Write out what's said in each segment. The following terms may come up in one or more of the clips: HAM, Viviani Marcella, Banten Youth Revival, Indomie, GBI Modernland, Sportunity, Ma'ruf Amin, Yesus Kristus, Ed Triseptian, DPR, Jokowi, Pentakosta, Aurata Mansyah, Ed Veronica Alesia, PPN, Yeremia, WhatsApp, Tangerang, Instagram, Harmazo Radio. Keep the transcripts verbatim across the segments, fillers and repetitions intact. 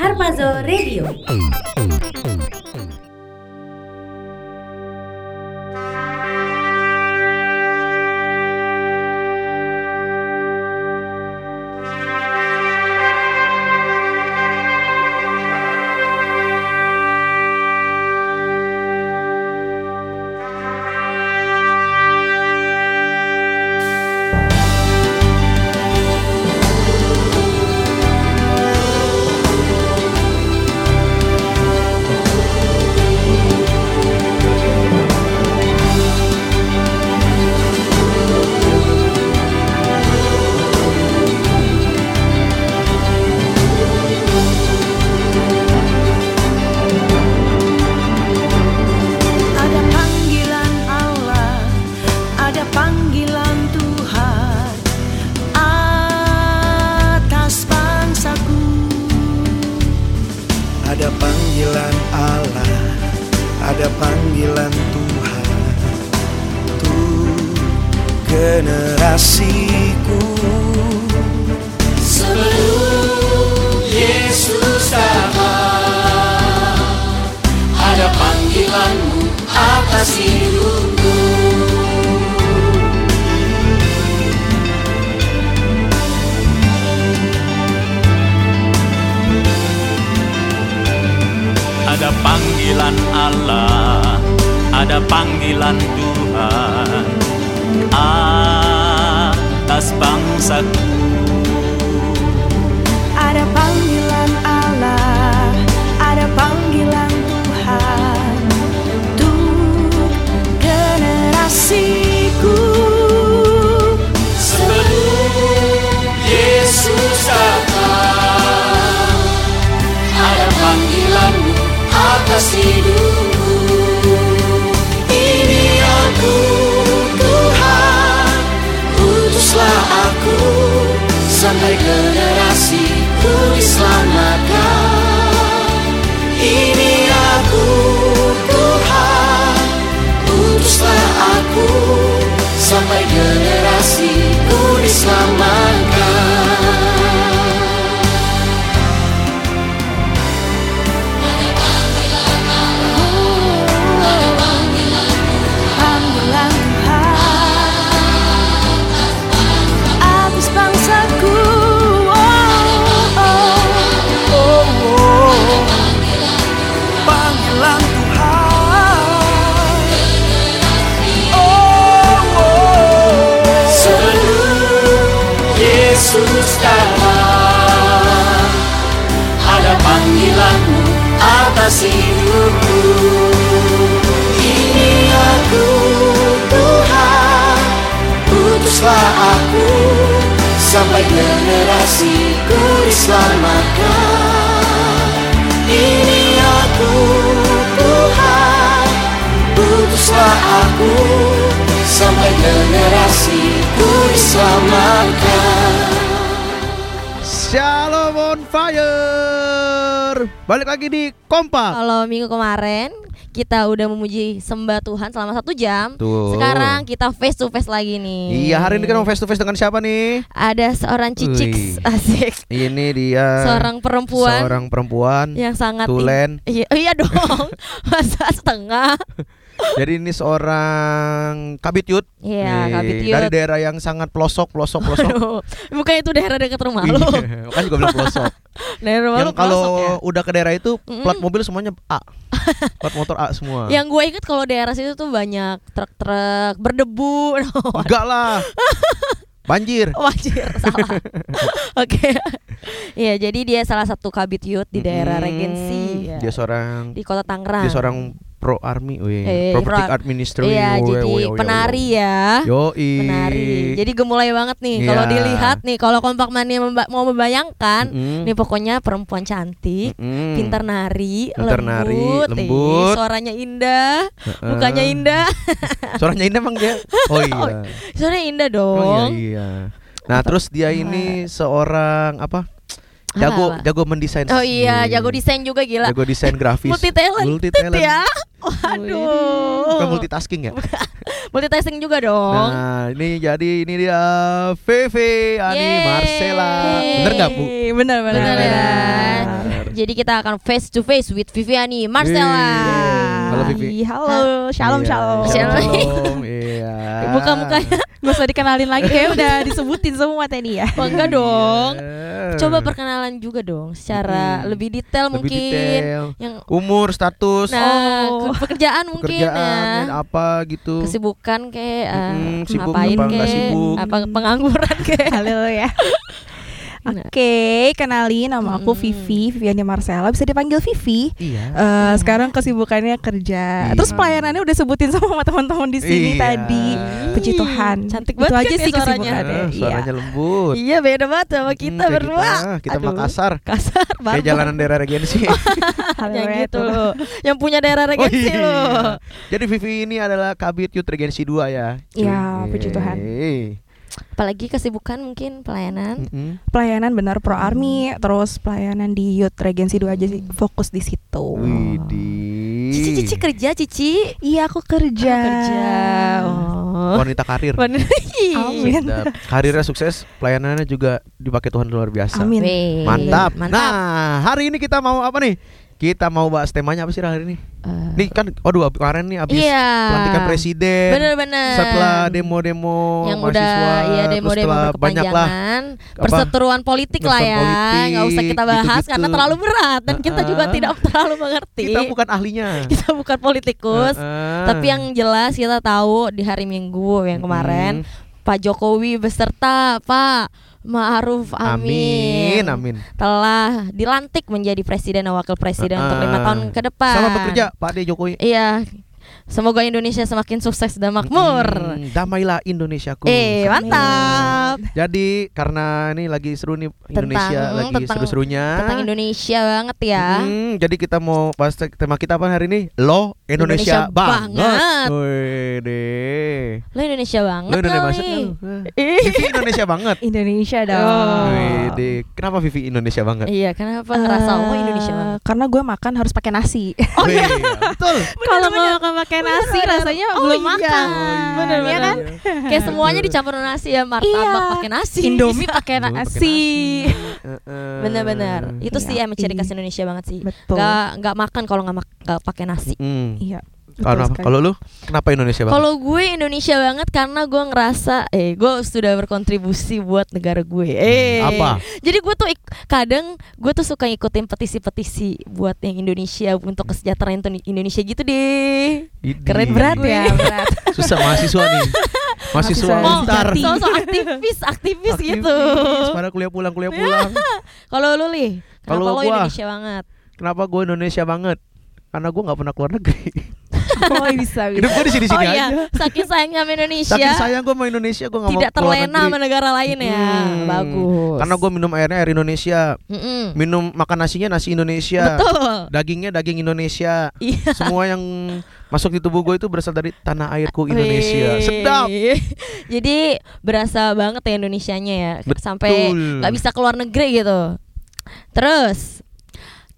Harmazo Radio. Kita udah memuji sembah Tuhan selama satu jam. Tuh. Sekarang kita face to face lagi nih. Iya, hari ini kita mau face to face dengan siapa nih? Ada seorang cicik asik. Ini dia. Seorang perempuan. Seorang perempuan yang sangat tulen. I- iya, iya dong. Masa setengah. Jadi ini seorang kabit yut. Iya, kabit yut. Dari daerah yang sangat pelosok, pelosok, pelosok. Aduh, bukan itu daerah dekat rumah lo. Kan juga bilang pelosok. Daerah yang kalau ya? Udah ke daerah itu plat mobil semuanya A. Plat motor A semua. Yang gue inget kalau daerah situ tuh banyak truk-truk berdebu. Enggak lah. Banjir. Oh, banjir, salah. Oke. Iya, jadi dia salah satu kabit yut di daerah Regensi. Hmm, ya. Dia seorang di Kota Tangerang. Dia seorang Pro Army, oh iya, eh, Property pro, Administrator. Iya, jadi woy, woy, woy, penari ya. Yoi. Penari. Jadi gemulai banget nih. Yeah. Kalau dilihat nih, kalau kompak mania memba- mau membayangkan, mm-hmm. nih pokoknya perempuan cantik, mm-hmm. pintar nari, pintar lembut, nari, lembut. Eh, suaranya indah, uh-uh. mukanya indah. Suaranya indah emang dia. Oh iya. Suaranya indah dong. Oh iya. iya. Nah, apa? Terus dia ini seorang apa? Jago apa? Jago mendesain. Oh iya, jago desain juga gila. Jago desain grafis. Multi talent. Multi talent ya. Waduh. Bukan multitasking ya? Multitasking juga dong. Nah, ini jadi ini dia Viviani Marcella. Bener enggak, Bu? Bener bener. bener, bener. bener. Jadi kita akan face to face with Viviani Marcella. Halo Vivi. Halo, shalom yeah. shalom. Shalom. Iya. Yeah. Muka-mukanya gak usah dikenalin lagi, kayak udah disebutin semua tadi ya. Oh, enggak dong. Yeah. Coba perkenalan juga dong secara mm. lebih detail lebih mungkin. Detail. Yang umur, status, nah, oh. pekerjaan mungkin pekerjaan, ya. apa gitu. Kesibukan kayak uh, mm, sibuk, ngapain kayak apa pengangguran kayak. Halo ya. Oke, okay, kenalin nama aku mm. Vivi, Viviani Marcella, bisa dipanggil Vivi. Iya. Uh, iya. Sekarang kesibukannya kerja. Iya. Terus pelayanannya udah sebutin sama teman-teman di sini iya. tadi. Puji Tuhan. Cantik banget itu aja ya sih suaranya. Uh, suaranya lembut. Iya, beda banget sama kita hmm, berdua. Kita, kita mah kasar. Kasar banget. Kayak jalanan daerah Regensi. Yang gitu loh. Yang punya daerah Regensi oh, iya. loh. Jadi Vivi ini adalah Kabit Youth Regensi dua ya. Iya, puji Tuhan. Apalagi kesibukan mungkin pelayanan mm-hmm. Pelayanan benar pro army mm. Terus pelayanan di Youth Regency dua aja sih. Fokus di situ. Widih. Cici, Cici kerja Cici. Iya aku kerja, aku kerja. Oh. Wanita karir. Wanita. Amin. Karirnya sukses, pelayanannya juga dipakai Tuhan luar biasa. Amin. Mantap. Mantap. Nah hari ini kita mau apa nih? Kita mau bahas temanya apa sih hari ini? Uh, nih kan, aduh kemarin nih abis yeah. pelantikan presiden. Bener-bener. Setelah demo-demo yang mahasiswa, udah, iya, demo-demo setelah banyaklah perseteruan politik lah ya. Politik, gak usah kita bahas gitu-gitu. Karena terlalu berat dan uh-uh. kita juga tidak terlalu mengerti. Kita bukan ahlinya. Kita bukan politikus. Uh-uh. Tapi yang jelas kita tahu di hari Minggu yang kemarin hmm. Pak Jokowi beserta Pak Ma'ruf Amin, Amin, Amin telah dilantik menjadi presiden dan wakil presiden uh, untuk lima tahun ke depan. Selamat bekerja Pak D. Jokowi. Iya. Semoga Indonesia semakin sukses dan makmur. Hmm, damailah Indonesiaku. Eh, mantap. Amin. Jadi karena ini lagi seru nih Indonesia tentang, lagi tentang, seru-serunya. Tentang Indonesia banget ya. Hmm, jadi kita mau bahas tema kita apa hari ini? Lo Indonesia, Indonesia banget. banget. Wede. Lo Indonesia banget. Lo Indonesia banget. Vivi Indonesia banget. Indonesia dong. Wede. Kenapa Vivi Indonesia banget? Iya, kenapa uh, ngerasa oh Indonesia banget? Karena gue makan harus pakai nasi. Oh iya. Betul. Kalau mau pakai nasi bener, rasanya oh belum iya. makan. Benar ya kan? Kayak semuanya dicampur nasi ya, martabak iya. pakai nasi, Indomie pakai nasi. Benar-benar. Itu iya. sih yang menciri khas Indonesia banget sih. Betul. Gak enggak makan kalau enggak mak- pakai nasi. Mm. Iya. Kalau lu kenapa Indonesia banget? Kalau gue Indonesia banget karena gue ngerasa eh gue sudah berkontribusi buat negara gue. Eh apa? Jadi gue tuh ik- kadang gue tuh suka ngikutin petisi-petisi buat yang Indonesia untuk kesejahteraan Indonesia gitu deh. Idi. Keren berat ya, berat. Susah mahasiswa nih. Mahasiswa pintar. Oh, so aktivis, aktivis, aktivis gitu. Pada kuliah pulang, kuliah pulang. Kalau lu Li, kenapa lu Indonesia banget? Kenapa gue Indonesia banget? Karena gue nggak pernah keluar negeri. Oh bisa, bisa. Hidup gue di sini sini oh, aja. Iya. Saking sayangnya sama Indonesia. Saking sayang gue sama Indonesia, gue nggak mau keluar negeri. Tidak terlena sama negara lain ya. Hmm. Bagus. Karena gue minum airnya air Indonesia, mm-mm. minum makan nasinya nasi Indonesia, betul. Dagingnya daging Indonesia. Iya. Semua yang masuk di tubuh gue itu berasal dari tanah airku Indonesia. Wee. Sedap. Jadi berasa banget ya Indonesianya ya. Betul. Sampai nggak bisa keluar negeri gitu. Terus.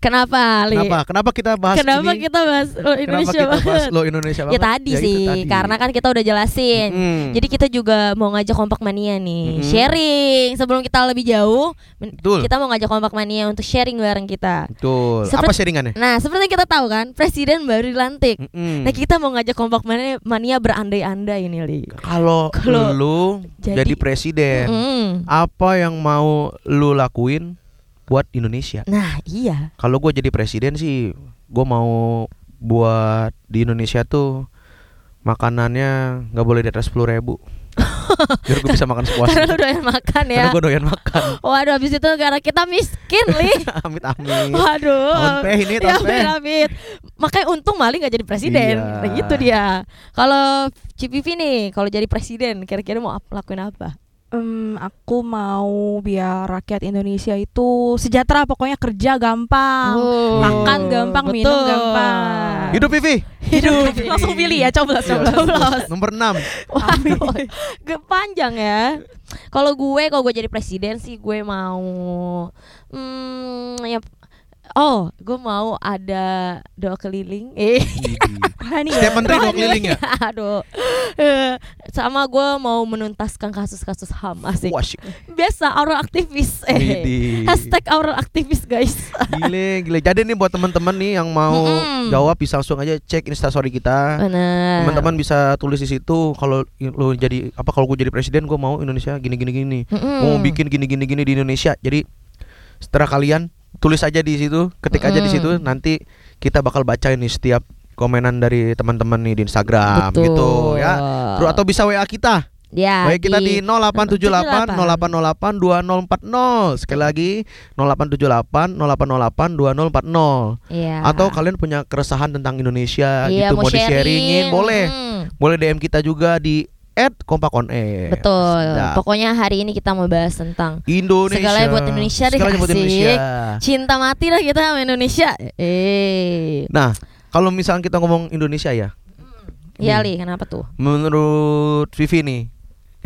Kenapa, Ali? Kenapa? Kenapa kita bahas Kenapa ini? Kita bahas lo Indonesia Kenapa kita bahas lo Indonesia banget? Ya tadi ya, sih, tadi. Karena kan kita udah jelasin. Mm-hmm. Jadi kita juga mau ngajak Kompak Mania nih, mm-hmm. sharing. Sebelum kita lebih jauh, betul. Kita mau ngajak Kompak Mania untuk sharing bareng kita. Betul. Seperti, apa sharingannya? Nah, seperti kita tahu kan, presiden baru dilantik. Mm-hmm. Nah, kita mau ngajak Kompak Mania, mania berandai-andai ini, Li. Kalau lu jadi, jadi presiden, mm-hmm. apa yang mau lu lakuin buat Indonesia? Nah iya. Kalau gue jadi presiden sih, gue mau buat di Indonesia tuh makanannya nggak boleh di atas sepuluh ribu. Biar gue bisa makan sepuasnya. Karena lu doyan makan ya. Karena gue doyan makan. Waduh, abis itu karena kita miskin, Li. Amit-amit. Waduh. Tonpe ini, tonpe. Ya, amit. Makanya untung Mali nggak jadi presiden. Iya. Nah, gitu dia. Kalau C P V nih, kalau jadi presiden, kira-kira mau lakuin apa? Um, aku mau biar rakyat Indonesia itu sejahtera, pokoknya kerja gampang, oh, makan gampang, betul, minum gampang. Hidup Vivi. Hidup. Langsung pilih ya, coblos, coblos, coblos. Nomor enam. Waduh, panjang ya. Kalau gue, kalau gue jadi presiden sih gue mau, hmm, ya, oh, gue mau ada doa keliling. Eh, setiap menteri doa keliling ya. Aduh, sama gue mau menuntaskan kasus-kasus H A M, asik. Washik. Biasa aura aktivis. Eh, hashtag aura aktivis guys. Gile, gile. Jadi nih buat teman-teman nih yang mau mm-hmm. jawab bisa langsung aja cek instastory kita. Bener. Teman-teman bisa tulis di situ. Kalau lo jadi apa? Kalau gue jadi presiden, gue mau Indonesia gini-gini-gini. Mm-hmm. Mau bikin gini-gini-gini di Indonesia. Jadi setelah kalian tulis aja di situ, ketik aja mm. di situ, nanti kita bakal baca ini setiap komenan dari teman-teman nih di Instagram. Betul. Gitu ya. Terus atau bisa W A kita. Ya, W A kita di, di nol delapan tujuh delapan nol delapan nol delapan dua nol empat nol. Sekali lagi nol delapan tujuh delapan nol delapan nol delapan dua nol empat nol. Ya. Atau kalian punya keresahan tentang Indonesia ya, gitu mau, mau di-sharingin, boleh. Hmm. Boleh D M kita juga di et kompakonair. Betul. Sedap. Pokoknya hari ini kita mau bahas tentang Indonesia. Segalanya buat Indonesia, segalanya buat Indonesia. Cinta mati lah kita sama Indonesia. Eh. Nah, kalau misalnya kita ngomong Indonesia ya. Iya, hmm. Li, kenapa tuh? Menurut Vivi nih,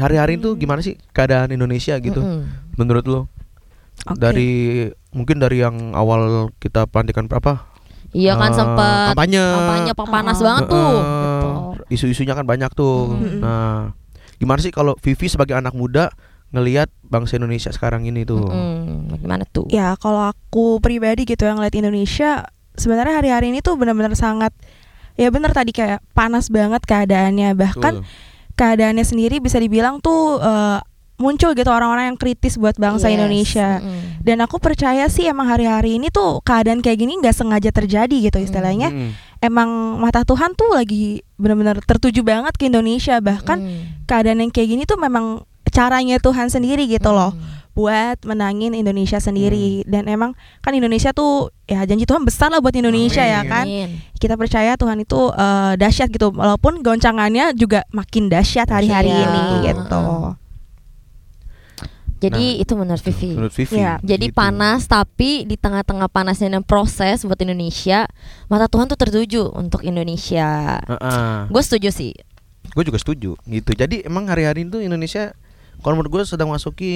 hari-hari itu hmm. gimana sih keadaan Indonesia gitu? Hmm. Menurut lo? Okay. Dari mungkin dari yang awal kita pelantikan berapa? Iya kan, uh, sempat kampanye, kampanye panas uh, banget tuh. Uh, Isu-isunya kan banyak tuh. Mm-hmm. Nah, gimana sih kalau Vivi sebagai anak muda ngelihat bangsa Indonesia sekarang ini tuh? Mm-hmm. Gimana tuh? Ya kalau aku pribadi gitu yang ngelihat Indonesia, sebenarnya hari-hari ini tuh benar-benar sangat, ya benar tadi kayak panas banget keadaannya. Bahkan tuh, keadaannya sendiri bisa dibilang tuh uh, muncul gitu orang-orang yang kritis buat bangsa yes. Indonesia. Mm. Dan aku percaya sih emang hari-hari ini tuh keadaan kayak gini nggak sengaja terjadi gitu istilahnya. Mm. Emang mata Tuhan tuh lagi benar-benar tertuju banget ke Indonesia. Bahkan mm. keadaan yang kayak gini tuh memang caranya Tuhan sendiri gitu mm. loh, buat menangin Indonesia sendiri. hmm. Dan emang kan Indonesia tuh ya janji Tuhan besar lah buat Indonesia. Amin. Ya kan, kita percaya Tuhan itu uh, dahsyat gitu, walaupun goncangannya juga makin dahsyat hari-hari ya. ini gitu. uh. Jadi nah, itu menurut Vivi, menurut Vivi. Ya. Jadi gitu, panas, tapi di tengah-tengah panasnya dan proses buat Indonesia, mata Tuhan tuh tertuju untuk Indonesia. uh-uh. Gue setuju sih. Gue juga setuju gitu. Jadi emang hari-hari itu Indonesia kalau menurut gue sedang masuki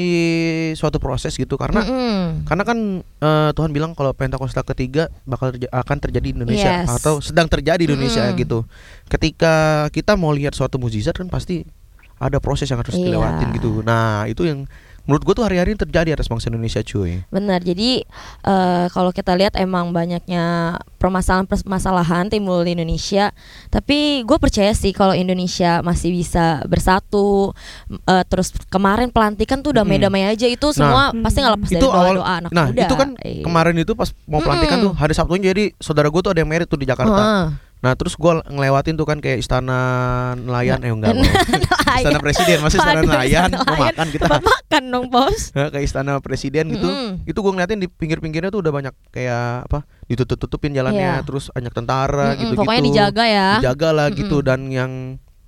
suatu proses gitu, karena mm-hmm. karena kan uh, Tuhan bilang kalau Pentakosta ketiga bakal terja- akan terjadi di Indonesia, yes. atau sedang terjadi di Indonesia mm-hmm. gitu. Ketika kita mau lihat suatu mukjizat kan pasti ada proses yang harus yeah. dilewatin gitu. Nah, itu yang menurut gue tuh hari-hari ini terjadi atas bangsa Indonesia, cuy. Benar, jadi uh, kalau kita lihat emang banyaknya permasalahan-permasalahan timbul di Indonesia. Tapi gue percaya sih kalau Indonesia masih bisa bersatu. uh, Terus kemarin pelantikan tuh damai-damai aja. Itu semua nah, pasti gak lepas dari doa-doa anak nah, muda. Nah, itu kan eh. kemarin itu pas mau pelantikan hmm. tuh hari Sabtunya, jadi saudara gue tuh ada yang merit tuh di Jakarta. uh. Nah terus gue ngelewatin tuh kan kayak istana nelayan, eh enggak, istana presiden, masih istana nelayan, mau makan kita makan dong bos, kayak istana presiden gitu. Mm-hmm. Itu gue ngeliatin di pinggir-pinggirnya tuh udah banyak kayak apa ditutup-tutupin jalannya, yeah. terus banyak tentara mm-hmm. gitu-gitu. Pokoknya dijaga ya, dijaga lah mm-hmm. gitu. Dan yang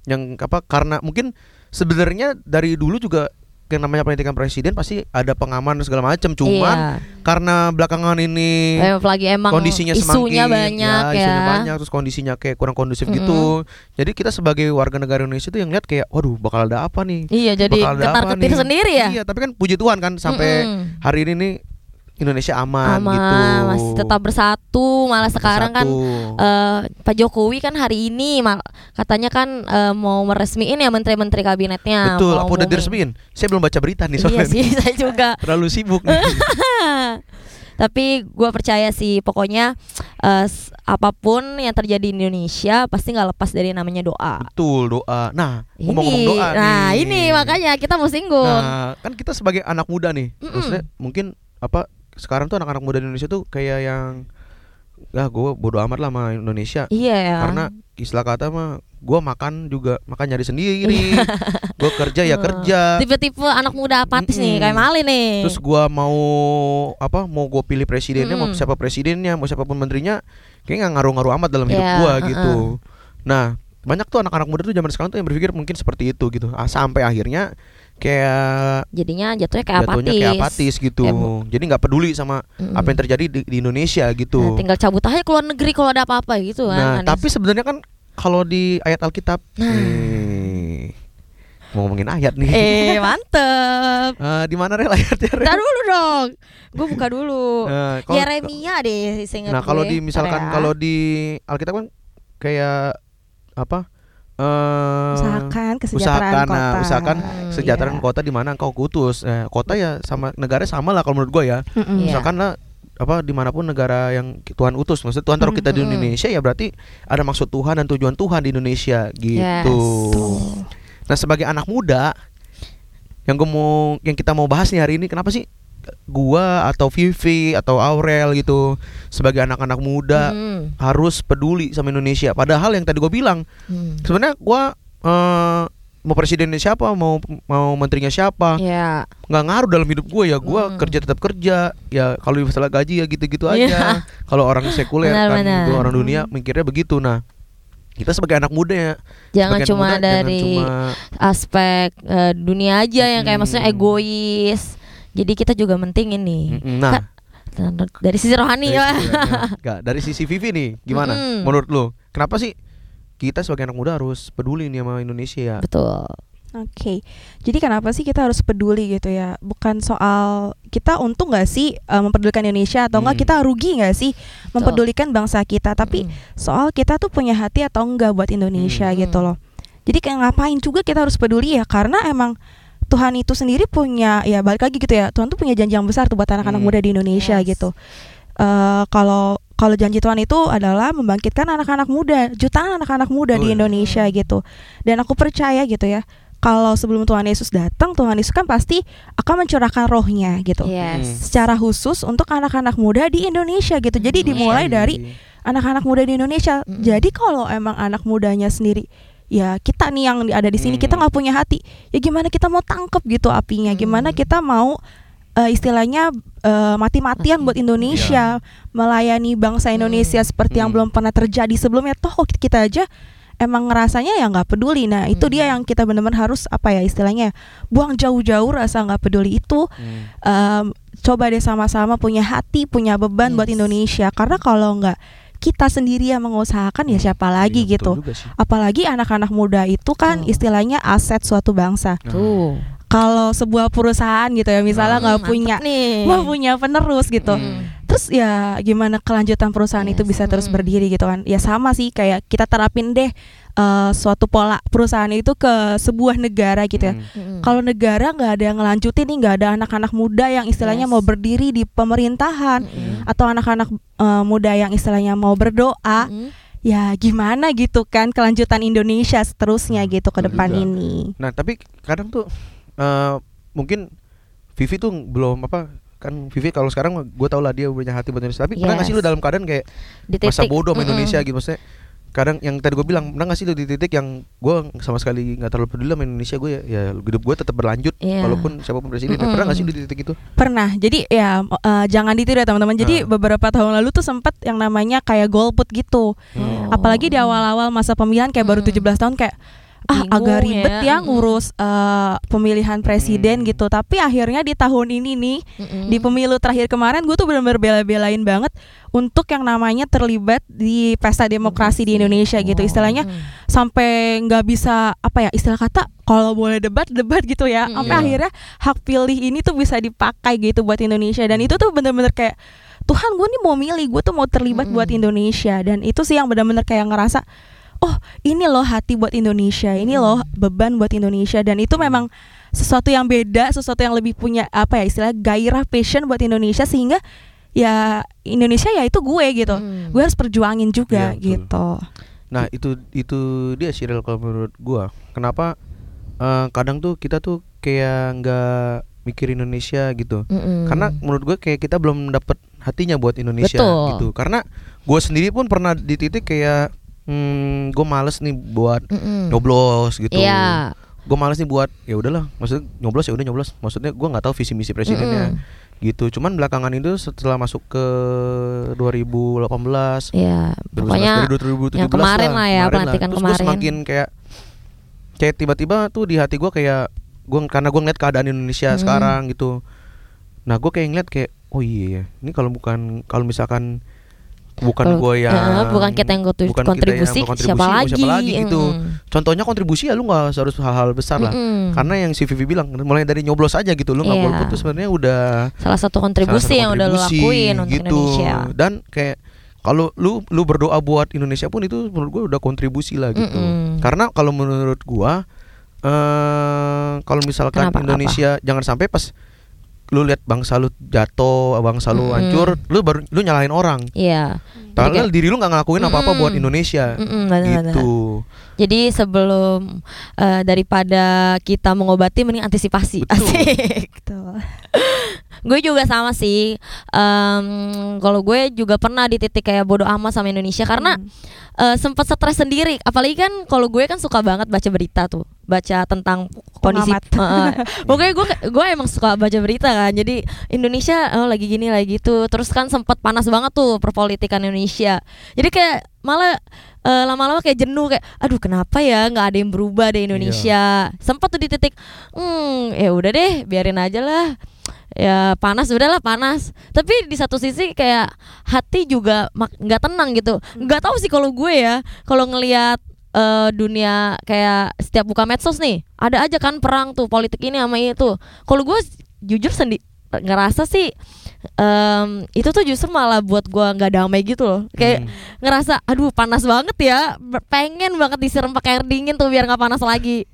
yang apa, karena mungkin sebenarnya dari dulu juga yang namanya pelantikan presiden pasti ada pengaman dan segala macam, cuman iya. karena belakangan ini eh, lagi emang kondisinya isunya semakin banyak ya, isunya ya. banyak, terus kondisinya kayak kurang kondusif mm-hmm. gitu. Jadi kita sebagai warga negara Indonesia itu yang lihat kayak waduh bakal ada apa nih? Iya, jadi ketar-ketir sendiri ya. Iya, tapi kan puji Tuhan kan sampai mm-hmm. hari ini nih Indonesia aman, aman gitu, masih tetap bersatu. Malah bersatu. Sekarang kan uh, Pak Jokowi kan hari ini mal, katanya kan uh, mau meresmiin ya menteri-menteri kabinetnya. Betul, apa udah diresmiin? Saya belum baca berita nih soalnya. Iya sih, saya juga terlalu sibuk nih. Tapi gue percaya sih, pokoknya uh, apapun yang terjadi di Indonesia pasti gak lepas dari namanya doa. Betul, doa. Nah, ini, ngomong-ngomong doa nah, nih. Nah, ini makanya kita mau singgung. Nah, kan kita sebagai anak muda nih, mm-mm. maksudnya mungkin apa, sekarang tuh anak-anak muda Indonesia tuh kayak yang ah gue bodo amat lah sama Indonesia. Iya ya. Karena istilah kata mah gue makan juga makan nyari sendiri. Gue kerja ya kerja. Tipe-tipe anak muda apatis mm-hmm. nih, kayak Mali nih. Terus gue mau apa, mau gue pilih presidennya, mm. mau siapa presidennya, mau siapapun menterinya, kayak gak ngaruh-ngaruh amat dalam hidup yeah, gue uh-uh. gitu. Nah banyak tuh anak-anak muda tuh zaman sekarang tuh yang berpikir mungkin seperti itu gitu. Sampai akhirnya kayak jadinya jatuhnya kayak jatuhnya apatis, kayak apatis gitu. Kayak... Jadi nggak peduli sama mm-mm. apa yang terjadi di, di Indonesia gitu. Nah, tinggal cabut aja keluar negeri kalau ada apa-apa gitu. Nah, kan, tapi sebenarnya kan kalau di ayat Alkitab, nah. eh, mau ngomongin ayat nih. Eh, mantep. uh, di mana rel ayatnya? Rel? Ntar dulu dong. Gue buka dulu. Nah, kalo, Yeremia deh, seingat nah, gue. Nah, kalau di misalkan kalau di Alkitab kan kayak apa? Uh, usahakan kesejahteraan usahakan, kota. Nah, usahakan hmm, kesejahteraan iya. kota di mana engkau kutus. Eh, kota ya sama negara sama lah kalau menurut gue ya. Mm-hmm. Misalkan lah apa dimanapun negara yang Tuhan utus, maksudnya Tuhan taruh kita mm-hmm. di Indonesia ya berarti ada maksud Tuhan dan tujuan Tuhan di Indonesia gitu. Yes. Nah sebagai anak muda yang gue mau yang kita mau bahas nih hari ini, kenapa sih gua atau Vivi atau Aurel gitu sebagai anak-anak muda hmm. harus peduli sama Indonesia, padahal yang tadi gua bilang hmm. sebenarnya gua uh, mau presidennya siapa mau mau menterinya siapa yeah. nggak ngaruh dalam hidup gua ya, gua hmm. kerja tetap kerja ya, kalau masalah gaji ya gitu-gitu aja yeah. kalau orang sekuler kan gitu, orang dunia hmm. mikirnya begitu. Nah kita sebagai anak muda ya, jangan cuma muda, dari jangan cuma... aspek uh, dunia aja yang kayak hmm. maksudnya egois. Jadi kita juga mentingin nih. Nah, dari sisi rohani ya. Enggak, dari sisi Vivi nih, gimana? Mm. Menurut lu, kenapa sih kita sebagai anak muda harus peduli nih sama Indonesia? Betul. Oke. Okay. Jadi kenapa sih kita harus peduli gitu ya? Bukan soal kita untung enggak sih uh, mempedulikan Indonesia atau enggak mm. kita rugi enggak sih mempedulikan bangsa kita, tapi mm. soal kita tuh punya hati atau enggak buat Indonesia mm. gitu loh. Jadi kayak ngapain juga kita harus peduli ya? Karena emang Tuhan itu sendiri punya, ya balik lagi gitu ya, Tuhan tuh punya janji yang besar tuh buat anak-anak hmm. muda di Indonesia yes. gitu. Kalau uh, kalau janji Tuhan itu adalah membangkitkan anak-anak muda, jutaan anak-anak muda oh. di Indonesia gitu. Dan aku percaya gitu ya, kalau sebelum Tuhan Yesus datang, Tuhan Yesus kan pasti akan mencurahkan rohnya gitu. Yes. Hmm. Secara khusus untuk anak-anak muda di Indonesia gitu. Jadi dimulai dari anak-anak muda di Indonesia. Hmm. Jadi kalau emang anak mudanya sendiri, ya kita nih yang ada di sini hmm. kita nggak punya hati, ya gimana kita mau tangkep gitu apinya, gimana kita mau uh, istilahnya uh, mati-matian buat Indonesia, yeah. melayani bangsa Indonesia hmm. seperti yang hmm. belum pernah terjadi sebelumnya. Toh kita aja emang rasanya ya nggak peduli. Nah itu hmm. dia yang kita benar-benar harus apa ya istilahnya buang jauh-jauh rasa nggak peduli itu. hmm. um, coba deh sama-sama punya hati, punya beban yes. buat Indonesia, karena kalau nggak kita sendiri yang mengusahakan ya siapa lagi ya, gitu. Apalagi anak-anak muda itu kan oh. istilahnya aset suatu bangsa. Tuh. Kalau sebuah perusahaan gitu ya misalnya nggak oh, punya, nggak punya penerus gitu. Hmm. Terus ya gimana kelanjutan perusahaan yes. itu bisa terus hmm. berdiri gitu kan. Ya sama sih kayak kita terapin deh uh, suatu pola perusahaan itu ke sebuah negara gitu ya. Hmm. Kalau negara gak ada yang ngelanjutin nih, gak ada anak-anak muda yang istilahnya yes. mau berdiri di pemerintahan hmm. atau anak-anak uh, muda yang istilahnya mau berdoa, hmm. ya gimana gitu kan kelanjutan Indonesia seterusnya gitu ke depan juga. Ini nah tapi kadang tuh uh, mungkin Vivi tuh belum apa kan, Vivi kalau sekarang gue tau lah dia punya hati buat Indonesia, tapi yes. pernah gak sih lu dalam keadaan kayak masa bodoh sama mm-hmm. Indonesia gitu, maksudnya kadang yang tadi gue bilang, pernah gak sih lu di titik yang gue sama sekali gak terlalu peduli sama Indonesia, gue ya, ya hidup gue tetap berlanjut yeah. walaupun siapapun presiden, mm-hmm. pernah gak sih lu di titik itu? Pernah, jadi ya uh, jangan ditiru ya teman-teman, jadi nah. beberapa tahun lalu tuh sempat yang namanya kayak golput gitu, hmm. apalagi di awal-awal masa pemilihan kayak baru tujuh belas tahun kayak ah bingung, agak ribet ya, ya ngurus uh, pemilihan presiden mm. gitu. Tapi akhirnya di tahun ini nih mm-mm. di pemilu terakhir kemarin gue tuh benar-benar bela-belain banget untuk yang namanya terlibat di pesta demokrasi mm. di Indonesia oh. gitu. Istilahnya mm. sampai nggak bisa apa ya istilah kata kalau boleh debat-debat gitu ya. Mm. Sampai yeah. akhirnya hak pilih ini tuh bisa dipakai gitu buat Indonesia, dan itu tuh benar-benar kayak Tuhan gue nih mau milih, gue tuh mau terlibat mm-mm. buat Indonesia, dan itu sih yang benar-benar kayak ngerasa oh ini loh hati buat Indonesia, ini loh beban buat Indonesia, dan itu memang sesuatu yang beda, sesuatu yang lebih punya apa ya istilah gairah, passion buat Indonesia, sehingga ya Indonesia ya itu gue gitu, hmm. gue harus perjuangin juga ya, gitu. Nah itu itu dia sih kalau menurut gue, kenapa uh, kadang tuh kita tuh kayak nggak mikir Indonesia gitu, mm-mm. karena menurut gue kayak kita belum dapet hatinya buat Indonesia. Betul. Gitu, karena gue sendiri pun pernah di titik kayak Hmm, gue males nih buat mm-mm. nyoblos gitu. Yeah. Gue males nih buat ya udahlah, maksudnya nyoblos ya udah nyoblos. Maksudnya gue nggak tahu visi misi presidennya mm-mm. gitu. Cuman belakangan itu setelah masuk ke dua ribu delapan belas, yeah. pokoknya dua ribu tujuh belas yang kemarin lah, lah ya, kemarin lah. Terus gue semakin kayak kayak tiba-tiba tuh di hati gue kayak gua, karena gue ngeliat keadaan Indonesia hmm. sekarang gitu. Nah gue kayak ngeliat kayak oh iya, ini kalau bukan kalau misalkan bukan gue yang uh, bukan kita yang kontribusi, bukan kita yang berkontribusi, siapa lagi, siapa lagi mm. gitu. Contohnya kontribusi ya lu nggak harus hal-hal besar lah, mm-hmm. karena yang si Vivi bilang mulai dari nyoblos aja gitu, lu nggak yeah. golput sebenarnya udah salah satu kontribusi, salah satu kontribusi yang udah lu lakuin gitu, untuk Indonesia. Dan kayak kalau lu lu berdoa buat Indonesia pun itu menurut gue udah kontribusi lah gitu, mm-hmm. karena kalau menurut gue uh, kalau misalkan Kenapa? Indonesia Apa? Jangan sampai pas lu lihat bangsa lu jatuh, bangsa lu hancur, mm. lu baru lu nyalahin orang. Iya. Yeah. Padahal okay. diri lu enggak ngelakuin mm-mm. apa-apa buat Indonesia. Mm-mm, bener-bener. Gitu. Jadi sebelum uh, daripada kita mengobati mending antisipasi. Betul. Asik. Betul. Gue juga sama sih. Um, kalau gue juga pernah di titik kayak bodo amat sama Indonesia karena mm. uh, sempat stres sendiri. Apalagi kan kalau gue kan suka banget baca berita tuh. Baca tentang kondisi uh, pokoknya gue gue emang suka baca berita kan, jadi Indonesia oh lagi gini lagi gitu, terus kan sempat panas banget tuh perpolitikan Indonesia, jadi kayak malah uh, lama-lama kayak jenuh, kayak aduh kenapa ya nggak ada yang berubah di Indonesia. Iya. Sempat tuh di titik hmm ya udah deh biarin aja lah ya, panas udahlah panas, tapi di satu sisi kayak hati juga nggak tenang gitu. Nggak tahu sih kalau gue ya, kalau ngelihat Uh, dunia kayak setiap buka medsos nih ada aja kan perang tuh politik ini sama itu. Kalau gue jujur sendi- ngerasa sih um, itu tuh justru malah buat gue nggak damai gitu loh. Kayak hmm. ngerasa aduh panas banget ya, pengen banget disiram pakai air dingin tuh biar nggak panas lagi.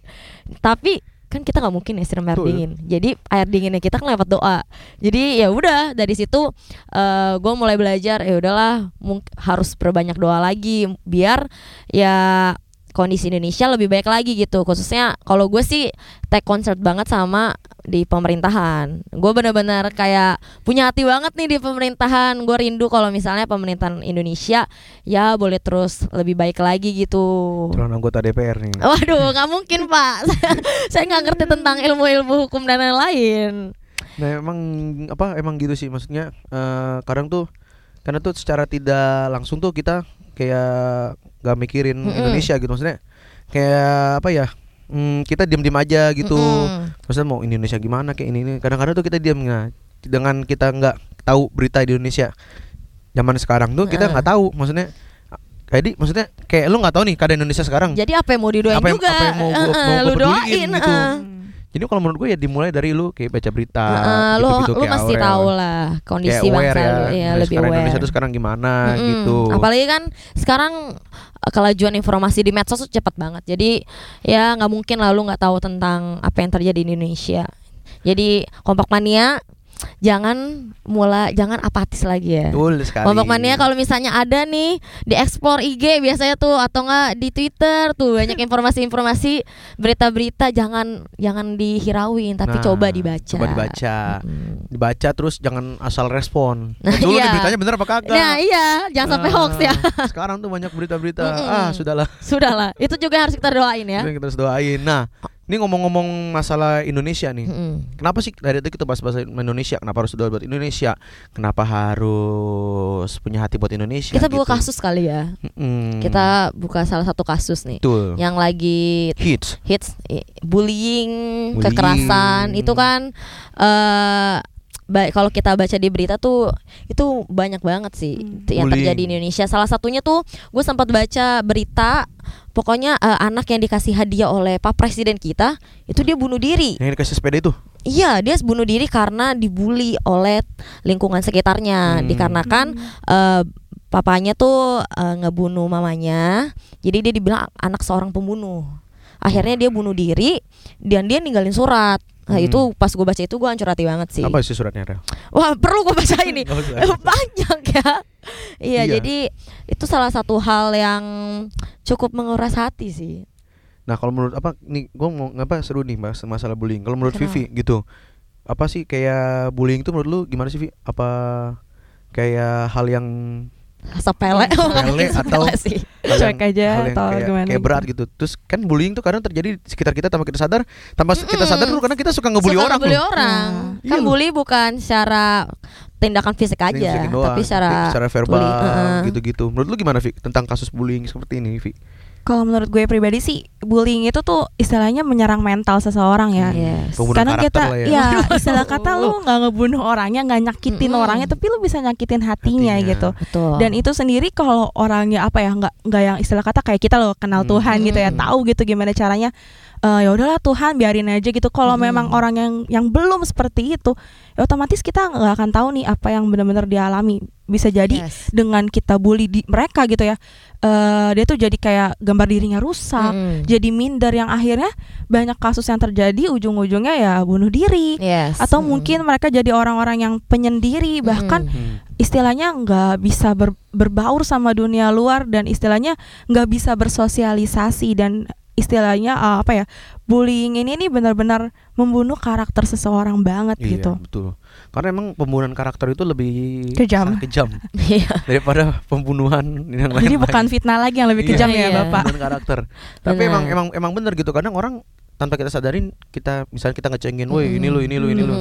Tapi kan kita nggak mungkin ya siram air tuh, dingin. Ya. Jadi air dinginnya kita kan lewat doa. Jadi ya udah dari situ uh, gue mulai belajar ya udahlah mung- harus perbanyak doa lagi biar ya kondisi Indonesia lebih baik lagi gitu. Khususnya kalau gue sih take concern banget sama di pemerintahan. Gue benar-benar kayak punya hati banget nih di pemerintahan. Gue rindu kalau misalnya pemerintahan Indonesia ya boleh terus lebih baik lagi gitu. Calon anggota D P R nih. Waduh, nggak mungkin Pak. Saya nggak ngerti tentang ilmu-ilmu hukum dan lain-lain. Nah emang apa emang gitu sih maksudnya. Uh, kadang tuh karena tuh secara tidak langsung tuh kita kayak gak mikirin mm-mm. Indonesia gitu, maksudnya kayak apa ya, mm, kita diam-diam aja gitu, mm-mm. maksudnya mau Indonesia gimana kayak ini ini. Kadang-kadang tuh kita diam nah, dengan kita nggak tahu berita di Indonesia zaman sekarang tuh kita nggak uh. tahu, maksudnya jadi maksudnya kayak lu nggak tahu nih keadaan Indonesia sekarang. Jadi apa yang mau didoain apa yang, juga, apa yang mau, uh-uh, mau lu doain gitu. Uh. Jadi kalau menurut gue ya dimulai dari lu kayak baca berita, uh, gitu gitu kayak lu pasti tahu lah kondisi bangsa ya, lu, ya lebih aware. Indonesia tuh sekarang gimana mm-hmm. gitu. Apalagi kan sekarang kelajuan informasi di medsos tuh cepat banget. Jadi ya nggak mungkin lah lu nggak tahu tentang apa yang terjadi di Indonesia. Jadi Kompak Mania jangan mula jangan apatis lagi ya. Betul sekali. Kompak Mania kalau misalnya ada nih di explore I G biasanya tuh atau enggak di Twitter tuh banyak informasi-informasi, berita-berita jangan jangan dihirauin tapi nah, coba dibaca. Coba dibaca. Mm-hmm. Dibaca terus jangan asal respon. Nah, dulu iya. beritanya benar apa kagak? Nah, iya, jangan nah, sampai hoax ya. Sekarang tuh banyak berita-berita. Mm-hmm. Ah, sudahlah. Sudahlah. Itu juga harus kita doain ya. Itu yang kita harus doain. Nah, ini ngomong-ngomong masalah Indonesia nih, mm. kenapa sih dari itu kita bahas-bahas Indonesia? Kenapa harus doa buat Indonesia? Kenapa harus punya hati buat Indonesia? Kita gitu. Buka kasus kali ya, mm. kita buka salah satu kasus nih, Betul. Yang lagi hits, hits, bullying, bullying. Kekerasan, itu kan uh, ba- kalau kita baca di berita tuh itu banyak banget sih mm. yang bullying. Terjadi di Indonesia. Salah satunya tuh gue sempat baca berita. Pokoknya uh, anak yang dikasih hadiah oleh Pak Presiden kita itu dia bunuh diri. Yang dikasih sepeda itu? Iya, dia bunuh diri karena dibully oleh lingkungan sekitarnya hmm. dikarenakan uh, papanya tuh uh, ngebunuh mamanya. Jadi dia dibilang anak seorang pembunuh. Akhirnya dia bunuh diri dan dia ninggalin surat. Nah, hmm. itu pas gue baca itu gue hancur hati banget sih. Apa sih suratnya, Rel? Wah, perlu gue baca ini. Panjang ya. Iya, iya, jadi itu salah satu hal yang cukup menguras hati sih. Nah, kalau menurut apa nih gue mau ngapa seru nih Mas masalah bullying. Kalau menurut Kenapa? Vivi gitu. Apa sih kayak bullying itu menurut lu gimana sih, Vi? Apa kayak hal yang sepele, sepele atau sih. Cuek aja atau kayak, gimana kayak berat gitu. Terus kan bullying tuh kadang terjadi di sekitar kita tanpa kita sadar, tanpa mm-mm. kita sadar dulu karena kita suka ngebully orang. Suka ngebully orang. orang. Hmm. Kan iya bully bukan secara tindakan fisik aja, tindakan fisik tapi secara, secara verbal bully. Gitu-gitu. Menurut lu gimana, Vi? Tentang kasus bullying seperti ini, Vi? Kalau menurut gue pribadi sih, bullying itu tuh istilahnya menyerang mental seseorang ya. Yes. Karena kita, ya, ya istilah kata lu nggak ngebunuh orangnya, nggak nyakitin mm-hmm. orangnya, tapi lu bisa nyakitin hatinya, hatinya. gitu. Betul. Dan itu sendiri kalau orangnya apa ya, nggak nggak yang istilah kata kayak kita loh kenal mm-hmm. Tuhan gitu ya, tahu gitu gimana caranya. Uh, ya udahlah Tuhan biarin aja gitu. Kalau hmm. memang orang yang yang belum seperti itu, ya otomatis kita nggak akan tahu nih apa yang benar-benar dialami. Bisa jadi yes. dengan kita bully di mereka gitu ya, uh, dia tuh jadi kayak gambar dirinya rusak, hmm. jadi minder yang akhirnya banyak kasus yang terjadi ujung-ujungnya ya bunuh diri, yes. atau hmm. mungkin mereka jadi orang-orang yang penyendiri, bahkan hmm. istilahnya nggak bisa ber, berbaur sama dunia luar dan istilahnya nggak bisa bersosialisasi dan istilahnya uh, apa ya, bullying ini nih benar-benar membunuh karakter seseorang banget iya, gitu. Iya betul. Karena emang pembunuhan karakter itu lebih kejam, kejam daripada pembunuhan yang lain. Jadi bukan fitnah lagi yang lebih kejam iya, ya iya. Bapak. Pembunuhan karakter. Tapi emang emang emang benar gitu. Kadang orang tanpa kita sadarin kita misalnya kita ngecengin, woi mm. ini lu ini lu ini mm. lu.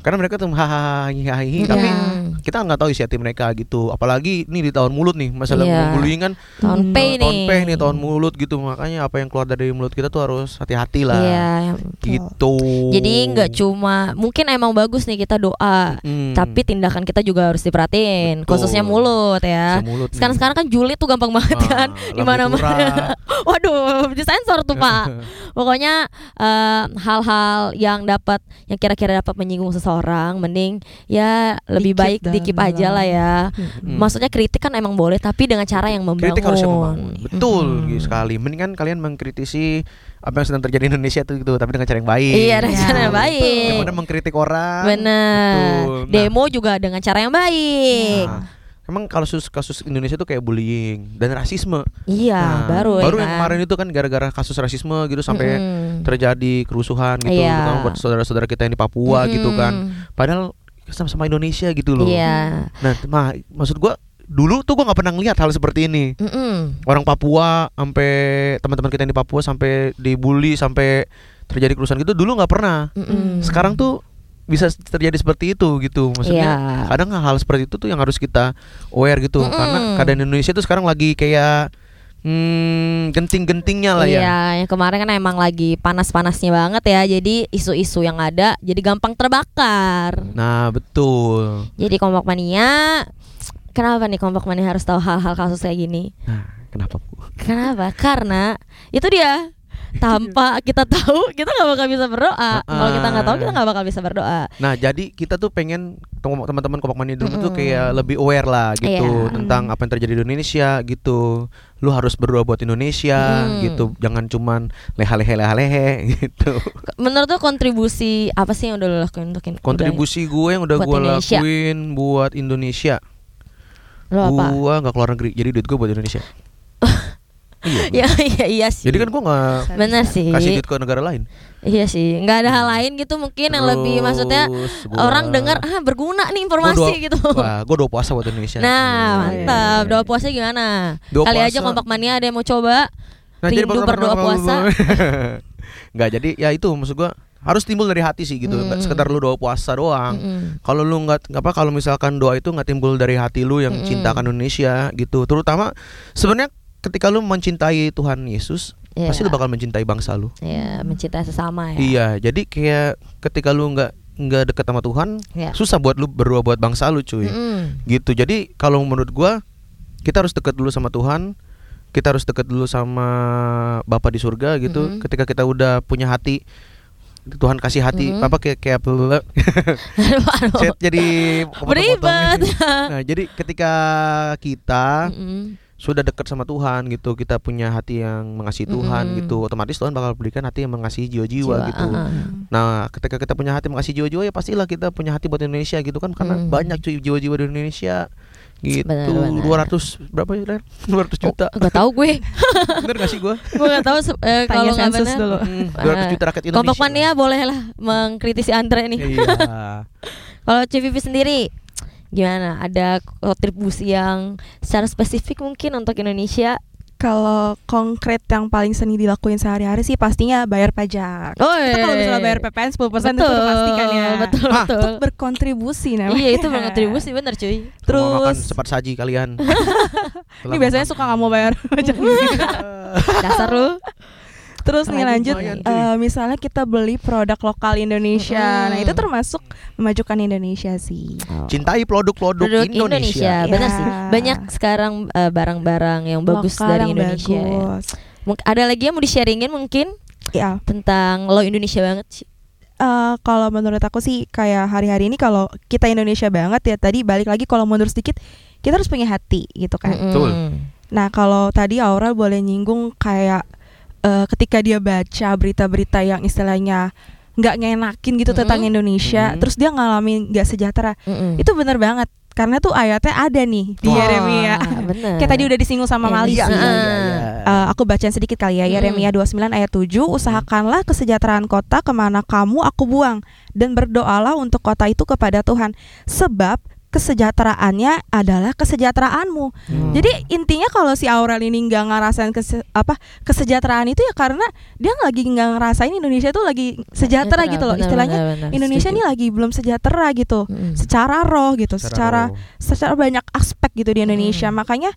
Karena mereka tuh hahaha hihi, tapi yeah. kita nggak tahu isi hati mereka gitu. Apalagi ini di tahun mulut nih, masalah yeah. bullying kan tahun peh nih. nih tahun mulut gitu. Makanya apa yang keluar dari mulut kita tuh harus hati-hati lah. Yeah, gitu. Jadi nggak cuma mungkin emang bagus nih kita doa, mm. tapi tindakan kita juga harus diperhatiin. Betul. Khususnya mulut ya. Mulut sekarang-sekarang kan julid tuh gampang banget ah, kan di mana-mana. Waduh, disensor tuh Pak. Pokoknya uh, hal-hal yang dapat yang kira-kira dapat menyinggung seseorang orang mending ya lebih dikip baik dikip aja lah ya. Hmm. Maksudnya kritik kan emang boleh tapi dengan cara yang membangun. Kritik harus membangun. Betul hmm. sekali. Mending kan kalian mengkritisi apa yang sedang terjadi di Indonesia itu gitu tapi dengan cara yang baik. Iya, dengan ya. cara yang baik. Gimana mengkritik orang? Benar. Nah. Demo juga dengan cara yang baik. Nah. Emang kasus kasus Indonesia tuh kayak bullying dan rasisme. Iya, nah, baru baru yang kan? Kemarin itu kan gara-gara kasus rasisme gitu sampai mm-hmm. terjadi kerusuhan gitu yeah. buat saudara-saudara kita yang di Papua mm-hmm. gitu kan. Padahal sama-sama Indonesia gitu loh. Yeah. Nah, nah, maksud gua dulu tuh gue nggak pernah ngeliat hal seperti ini. Mm-mm. Orang Papua sampai teman-teman kita yang di Papua sampai dibully sampai terjadi kerusuhan gitu dulu nggak pernah. Mm-mm. Sekarang tuh bisa terjadi seperti itu gitu. Maksudnya yeah. kadang hal seperti itu tuh yang harus kita aware gitu. Mm-mm. Karena keadaan Indonesia tuh sekarang lagi kayak hmm, genting-gentingnya lah ya. Iya, yang kemarin kan emang lagi panas-panasnya banget ya. Jadi isu-isu yang ada jadi gampang terbakar. Nah betul. Jadi Kompak Mania, kenapa nih Kompak Mania harus tahu hal-hal kasus kayak gini? Nah, kenapa Bu? Kenapa? Karena itu dia, tanpa kita tahu kita nggak bakal bisa berdoa. Uh, Kalau kita nggak tahu kita nggak bakal bisa berdoa. Nah jadi kita tuh pengen teman-teman Kompak Mania mm. tuh kayak lebih aware lah gitu yeah. tentang apa yang terjadi di Indonesia gitu. Lu harus berdoa buat Indonesia mm. gitu. Jangan cuman leha-lehe-leha-lehe gitu. Menurut tuh kontribusi apa sih yang udah lo lakuin untuk Indonesia? Kontribusi gue yang udah gue lakuin buat Indonesia. Gue nggak keluar negeri jadi duit gue buat Indonesia. Iya, iya, iya sih. Jadi kan gue nggak kasih duit ke negara lain. Iya sih, nggak ada hal lain gitu mungkin. Terus, yang lebih maksudnya gua, orang dengar ah berguna nih informasi doa, gitu. Wah, gue doa puasa buat Indonesia. Nah, yeah. mantap. Doa puasa gimana? Doa Kali puasa. aja Kompak Mania ada yang mau coba. Nah, rindu berdoa puasa. Nggak jadi, ya itu maksud gue. Harus timbul dari hati sih gitu, nggak mm. sekedar lu doa puasa doang. Mm-hmm. Kalau lu nggak apa, kalau misalkan doa itu nggak timbul dari hati lu yang mm-hmm. cintakan Indonesia gitu, terutama sebenarnya. Ketika lu mencintai Tuhan Yesus, yeah. pasti lu bakal mencintai bangsa lu. Iya, yeah, mencintai sesama ya. Iya, jadi kayak ketika lu nggak nggak dekat sama Tuhan, yeah. susah buat lu berdoa buat bangsa lu, cuy. Mm. Gitu. Jadi kalau menurut gua, kita harus dekat dulu sama Tuhan, kita harus dekat dulu sama Bapa di surga gitu. Mm-hmm. Ketika kita udah punya hati, Tuhan kasih hati, mm-hmm. apa kayak kayak chat jadi beribad. Nah, jadi ketika kita mm-hmm. sudah dekat sama Tuhan gitu, kita punya hati yang mengasihi Tuhan mm-hmm. gitu, otomatis Tuhan bakal berikan hati yang mengasihi jiwa-jiwa Jiwa, gitu. Uh-huh. Nah, ketika kita punya hati mengasihi jiwa-jiwa ya pastilah kita punya hati buat Indonesia gitu kan, karena mm. banyak jiwa-jiwa di Indonesia gitu. Bener, bener. dua ratus berapa ya? dua ratus juta. Oh, gak tahu gue. Bener gak sih gue? Gue gak tahu eh, kalau nggak benar. dua ratus juta rakyat Indonesia. Kompak Mania bolehlah mengkritisi Andre nih. Iya. Kalau C V P sendiri gimana? Ada kontribusi yang secara spesifik mungkin untuk Indonesia? Kalau konkret yang paling seni dilakuin sehari-hari sih pastinya bayar pajak. Oh, kita kalau misalnya bayar P P N sepuluh persen betul, itu udah pastikan ya. Betul, ah, betul. Itu berkontribusi namanya. Iya, itu berkontribusi bener cuy. Terus mau makan cepat saji kalian. Ini biasanya suka enggak mau bayar pajak. Dasar lu. Terus nih lanjut, uh, misalnya kita beli produk lokal Indonesia, hmm. nah itu termasuk memajukan Indonesia sih. Oh. Cintai produk-produk produk Indonesia. Indonesia. Ya. Benar sih, banyak sekarang uh, barang-barang yang lokal bagus dari yang Indonesia. Bagus. Ya. Ada lagi yang mau di-sharingin mungkin ya. Tentang lo Indonesia banget sih. Uh, kalau menurut aku sih kayak hari-hari ini kalau kita Indonesia banget ya tadi balik lagi kalau mundur sedikit kita harus punya hati gitu kan. Mm-hmm. Betul. Nah kalau tadi Aura boleh nyinggung kayak Uh, ketika dia baca berita-berita yang istilahnya nggak ngenakin gitu mm-hmm. tentang Indonesia, mm-hmm. terus dia ngalamin nggak sejahtera, mm-hmm. itu bener banget karena tuh ayatnya ada nih di Yeremia. Kayak tadi udah disinggung sama Mali. Ya, ya, ya, ya. Uh, aku bacain sedikit kali ya. Yeremia dua puluh sembilan ayat tujuh, usahakanlah kesejahteraan kota kemana kamu aku buang dan berdoalah untuk kota itu kepada Tuhan sebab kesejahteraannya adalah kesejahteraanmu. Hmm. Jadi intinya kalau si Aurel ini nggak ngerasain kese, apa kesejahteraan itu ya karena dia lagi nggak ngerasain Indonesia tuh lagi sejahtera, sejahtera gitu loh. Bener, istilahnya bener, bener, Indonesia ini lagi belum sejahtera gitu, hmm. secara roh gitu, secara secara, secara banyak aspek gitu di Indonesia. Hmm. Makanya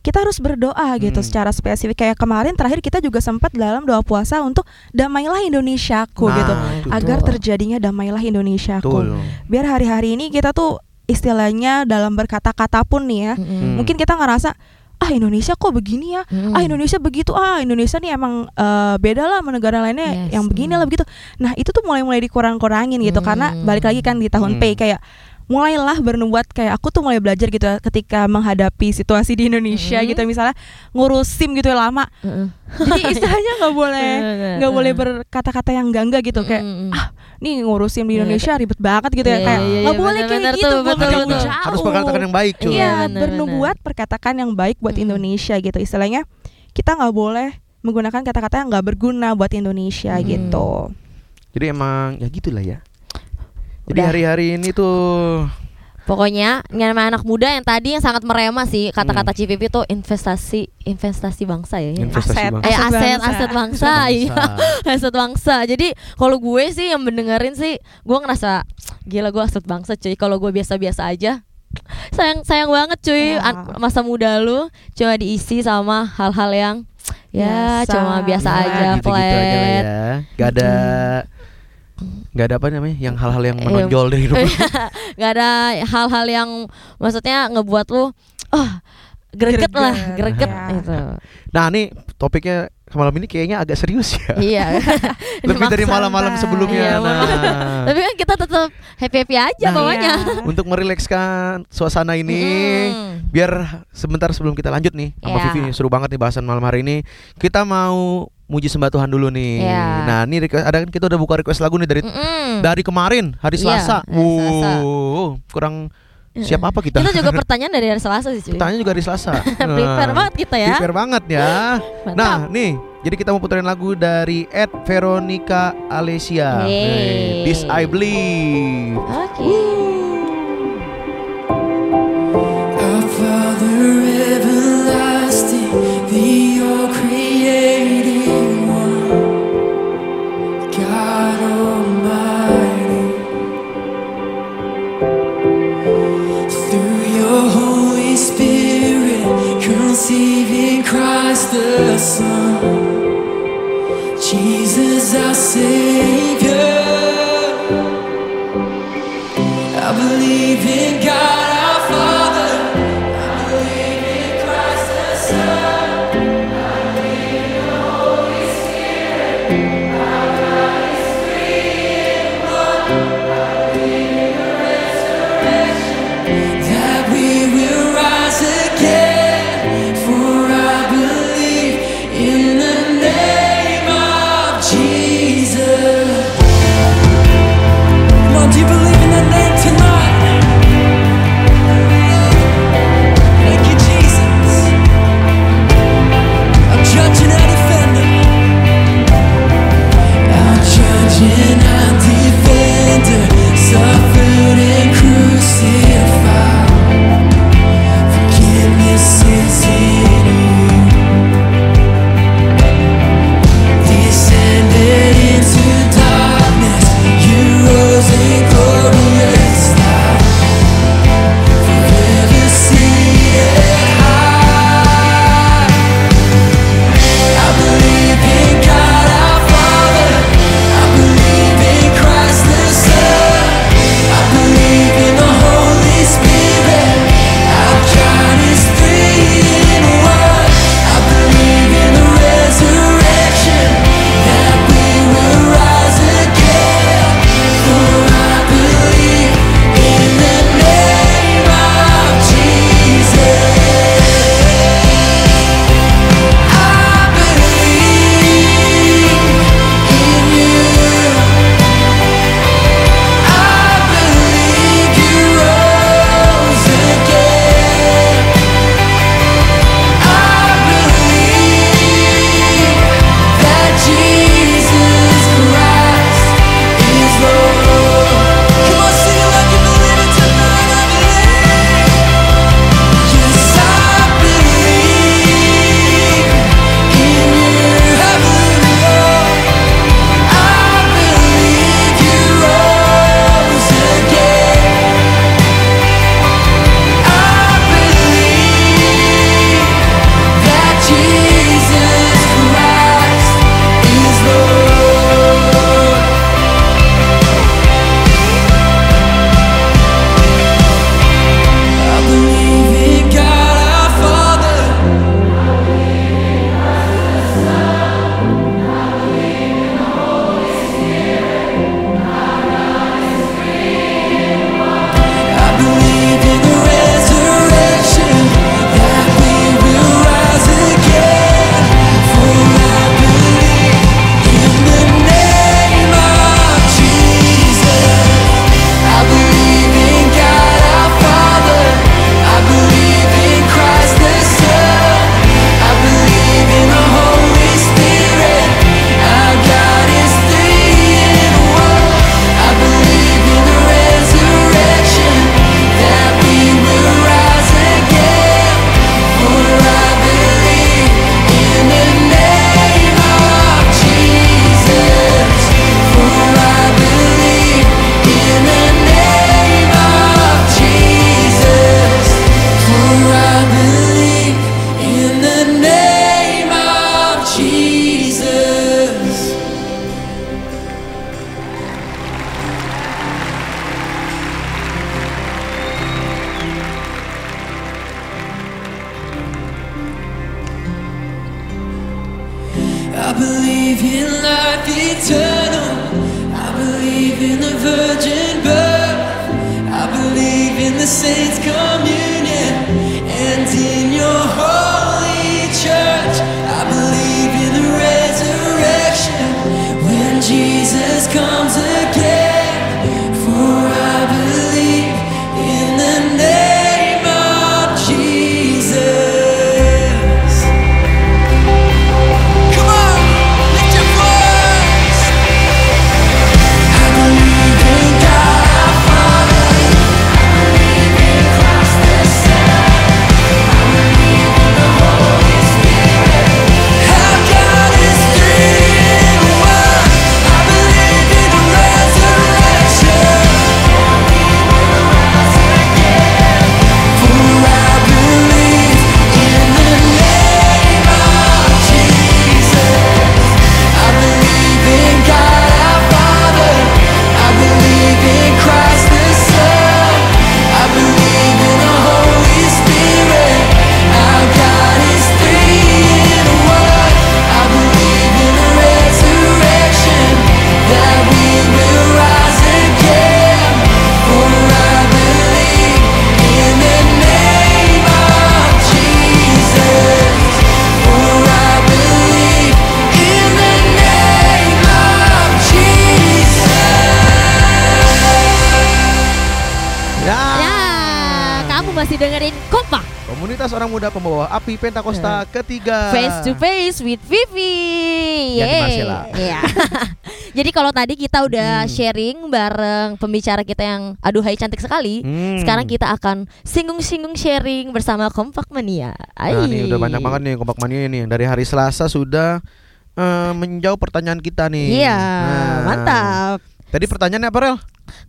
kita harus berdoa gitu hmm. secara spesifik. Kayak kemarin terakhir kita juga sempat dalam doa puasa untuk damailah Indonesiaku nah, gitu, betul. Agar terjadinya damailah Indonesiaku. Betul. Biar hari-hari ini kita tuh istilahnya dalam berkata-kata pun nih ya mm-hmm. mungkin kita ngerasa ah Indonesia kok begini ya mm. ah Indonesia begitu ah Indonesia nih emang uh, beda lah sama negara lainnya yes. yang begini lah begitu. Nah itu tuh mulai-mulai dikurang-kurangin gitu mm. karena balik lagi kan di tahun mm. P kayak mulailah bernubuat kayak aku tuh mulai belajar gitu ketika menghadapi situasi di Indonesia mm-hmm. gitu misalnya ngurus SIM gitu ya lama mm-hmm. jadi istilahnya nggak boleh nggak boleh berkata-kata yang gangga gitu kayak ah nih ngurus SIM di Indonesia ribet banget gitu ya kayak nggak boleh kayak gitu buat kamu jauh harus perkatakan yang baik cuy ya bernubuat perkataan yang baik buat mm-hmm. Indonesia gitu istilahnya kita nggak boleh menggunakan kata-kata yang nggak berguna buat Indonesia mm-hmm. gitu jadi emang ya gitulah ya. Jadi udah. Hari-hari ini tuh pokoknya nama anak muda yang tadi yang sangat merema sih kata-kata hmm. C P P itu investasi investasi bangsa ya, ya? Investasi aset bangsa. Eh, aset aset bangsa, aset bangsa. Iya aset bangsa. Jadi kalau gue sih yang mendengarin sih gue ngerasa gila gue aset bangsa cuy. Kalau gue biasa-biasa aja sayang sayang banget cuy ya. Masa muda lu cuma diisi sama hal-hal yang ya biasa. Cuma biasa nah, aja gitu-gitu flat aja ya. Gak ada Gak ada apa namanya yang hal-hal yang menonjol dari hidup. Gak ada hal-hal yang maksudnya ngebuat lu oh, greget, greget lah greget ya. Gitu. Nah ini topiknya malam ini kayaknya agak serius ya. Iya. Lebih dari malam-malam sebelumnya. Iya, nah. Tapi kan kita tetap happy-happy aja nah, bawahnya. Iya. Untuk merilekskan suasana ini hmm. biar sebentar sebelum kita lanjut nih sama yeah. Vivi seru banget nih bahasan malam hari ini. Kita mau muji sembah Tuhan dulu nih. Yeah. Nah, ini request, ada kan kita udah buka request lagu nih dari Mm-mm. dari kemarin hari Selasa. Yeah, hari Selasa. Wow, kurang siap apa kita? Kita juga pertanyaan dari hari Selasa sih. Cuy. Pertanyaan juga hari Selasa. Nah, prepare banget kita ya. Prepare banget ya. Nah, nih, jadi kita mau puterin lagu dari Ed Veronica Alesia. Hey. This I Believe. Oke. Okay. Our Father everlasting, the all created. Receiving Christ the Son, Jesus our Savior. I believe in God our Father. I believe in Christ the Son. I believe in the Holy Spirit. Our God is three in one. I believe in the resurrection, that we will rise again. You believe in life eternal. I believe in the virgin birth. I believe in the saints' communion and in your holy church. I believe in the resurrection when Jesus comes again. For I believe in the name of Jesus. Orang muda pembawa api Pentakosta ketiga face to face with Vivi. Marcella. Iya. Jadi kalau tadi kita udah hmm. sharing bareng pembicara kita yang aduh hai cantik sekali. Hmm. Sekarang kita akan singgung-singgung sharing bersama Kompak Mania. Ay. Nah, ini udah banyak banget nih Kompak Mania ini. Dari hari Selasa sudah uh, menjawab pertanyaan kita nih. Iya, nah. Mantap. Tadi pertanyaannya apa, Rel?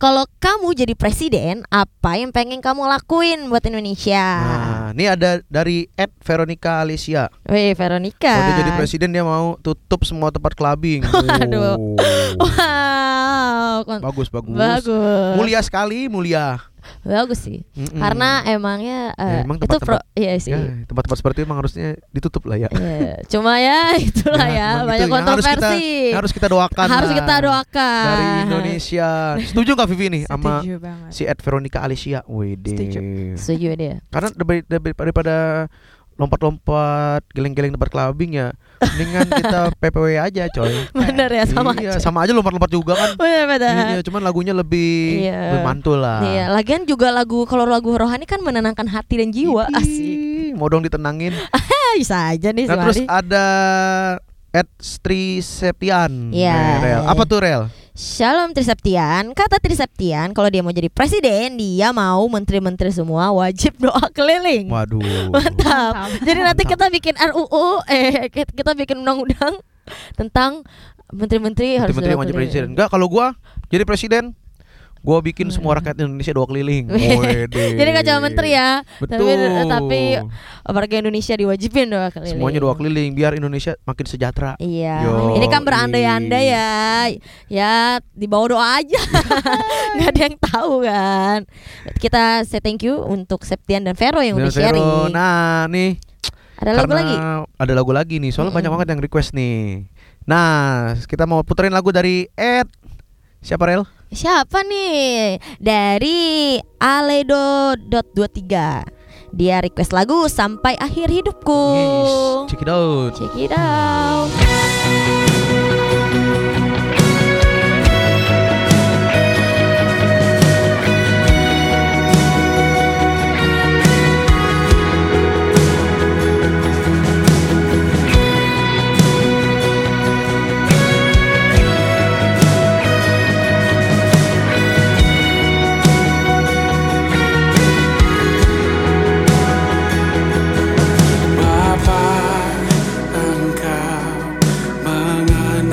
Kalau kamu jadi presiden, apa yang pengen kamu lakuin buat Indonesia? Nah, ini ada dari Ed Veronica Alicia. Wih, Veronica. Kalau dia jadi presiden dia mau tutup semua tempat clubbing. Waduh. Oh. Wow. Bagus, bagus. Bagus. Mulia sekali, mulia. Bagus sih. Mm-mm. Karena emangnya uh, ya, emang itu pro, iya sih. Ya, tempat-tempat seperti itu emang harusnya ditutup lah ya. Yeah. Cuma ya itulah ya, ya banyak itu, kontroversi. Harus kita, harus kita doakan. Harus lah. Kita doakan. Dari Indonesia. Setuju enggak Vivi nih sama si Ed Veronica Alicia? Wede. Setuju. Setuju dia. Karena daripada lompat-lompat, geleng-geleng tempat clubbing ya, mendingan kita P P W aja, coy. Bener ya, sama iya, aja. Sama aja lompat-lompat juga kan. Bener-bener. Iya, cuman lagunya lebih, iya. lebih mantul lah. Iya, lagian juga lagu kalau lagu rohani kan menenangkan hati dan jiwa. Ii, asik. Mau dong ditenangin. Bisa aja nih. Nah, terus ada Ed Triseptian. Iya. Rel. Apa tuh Rel? Shalom Triseptian, kata Triseptian kalau dia mau jadi presiden, dia mau menteri-menteri semua wajib doa keliling. Waduh. Mantap. Mantap. Jadi nanti Mantap. kita bikin R U U, eh kita bikin undang-undang tentang menteri-menteri, menteri-menteri harus menteri wajib presiden. Enggak, kalau gua jadi presiden, gua bikin hmm. semua rakyat Indonesia doa keliling. Jadi gak cuma menteri ya. Betul. Tapi, tapi warga Indonesia diwajibin doa keliling. Semuanya doa keliling biar Indonesia makin sejahtera. Iya. Yo, ini kan berandai-andai ya. Ya di bawah doa aja. Gak ada yang tahu kan. Kita say thank you untuk Septian dan Vero yang udah sharing. Nah nih. Ada lagu lagi. Ada lagu lagi nih. Soalnya mm-hmm. banyak banget yang request nih. Nah kita mau puterin lagu dari Ed. Siapa Rel? Siapa nih? Dari Aledo dot dua puluh tiga. Dia request lagu Sampai Akhir Hidupku. Yes, check it out. Check it out. Bapa, Engkau mengenal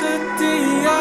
setia.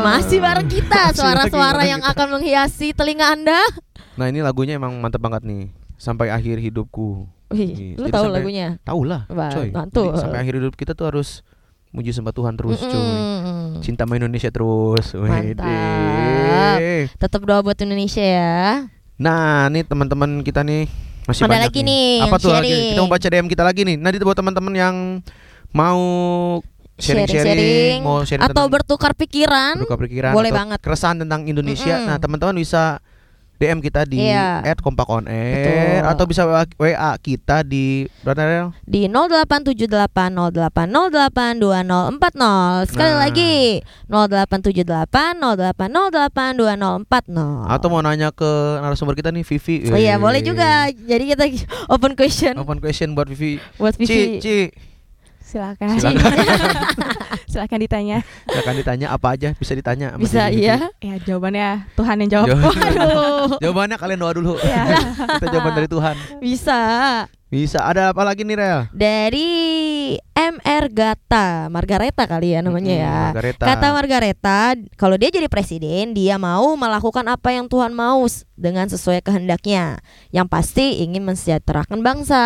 Masih bareng kita, suara-suara yang akan menghiasi telinga Anda. Nah, ini lagunya emang mantep banget nih. Sampai akhir hidupku. Wih, lu tahu lagunya? Tahu lah, coy. Jadi, sampai akhir hidup kita tuh harus muji sembah Tuhan terus, mm-mm, coy. Cinta sama Indonesia terus. Mantap. Tetap doa buat Indonesia ya. Nah, nih teman-teman kita nih masih ada banyak lagi nih. Apa tuh lagi? Kita mau baca D M kita lagi nih. Nah, buat teman-teman yang mau sharing-sharing, mau sharing atau bertukar pikiran, bertukar pikiran, boleh banget. Keresahan tentang Indonesia, mm-hmm, nah teman-teman bisa D M kita di yeah. et kompak on air. Betul. Atau bisa W A kita di berapa? Di nol delapan tujuh delapan nol delapan nol delapan nol delapan dua nol empat nol. Sekali nah. lagi nol delapan tujuh delapan nol delapan nol delapan dua nol empat nol. Atau mau nanya ke narasumber kita nih, Vivi. Oh iya, boleh juga. Jadi kita open question. Open question buat Vivi. Buat Vivi. Ci, Ci. Silakan. Silakan. Silakan ditanya. Silakan ditanya apa aja bisa ditanya. Bisa iya. Ya jawabannya Tuhan yang jawab. Waduh. Jawabannya kalian doa dulu. Ya. Kita jawaban dari Tuhan. Bisa. Bisa. Ada apa lagi nih, Rel? Dari M R Gata, Margareta kali ya namanya hmm, ya. Margareta. Kata Margareta, kalau dia jadi presiden, dia mau melakukan apa yang Tuhan mau dengan sesuai kehendaknya. Yang pasti ingin mensejahterakan bangsa.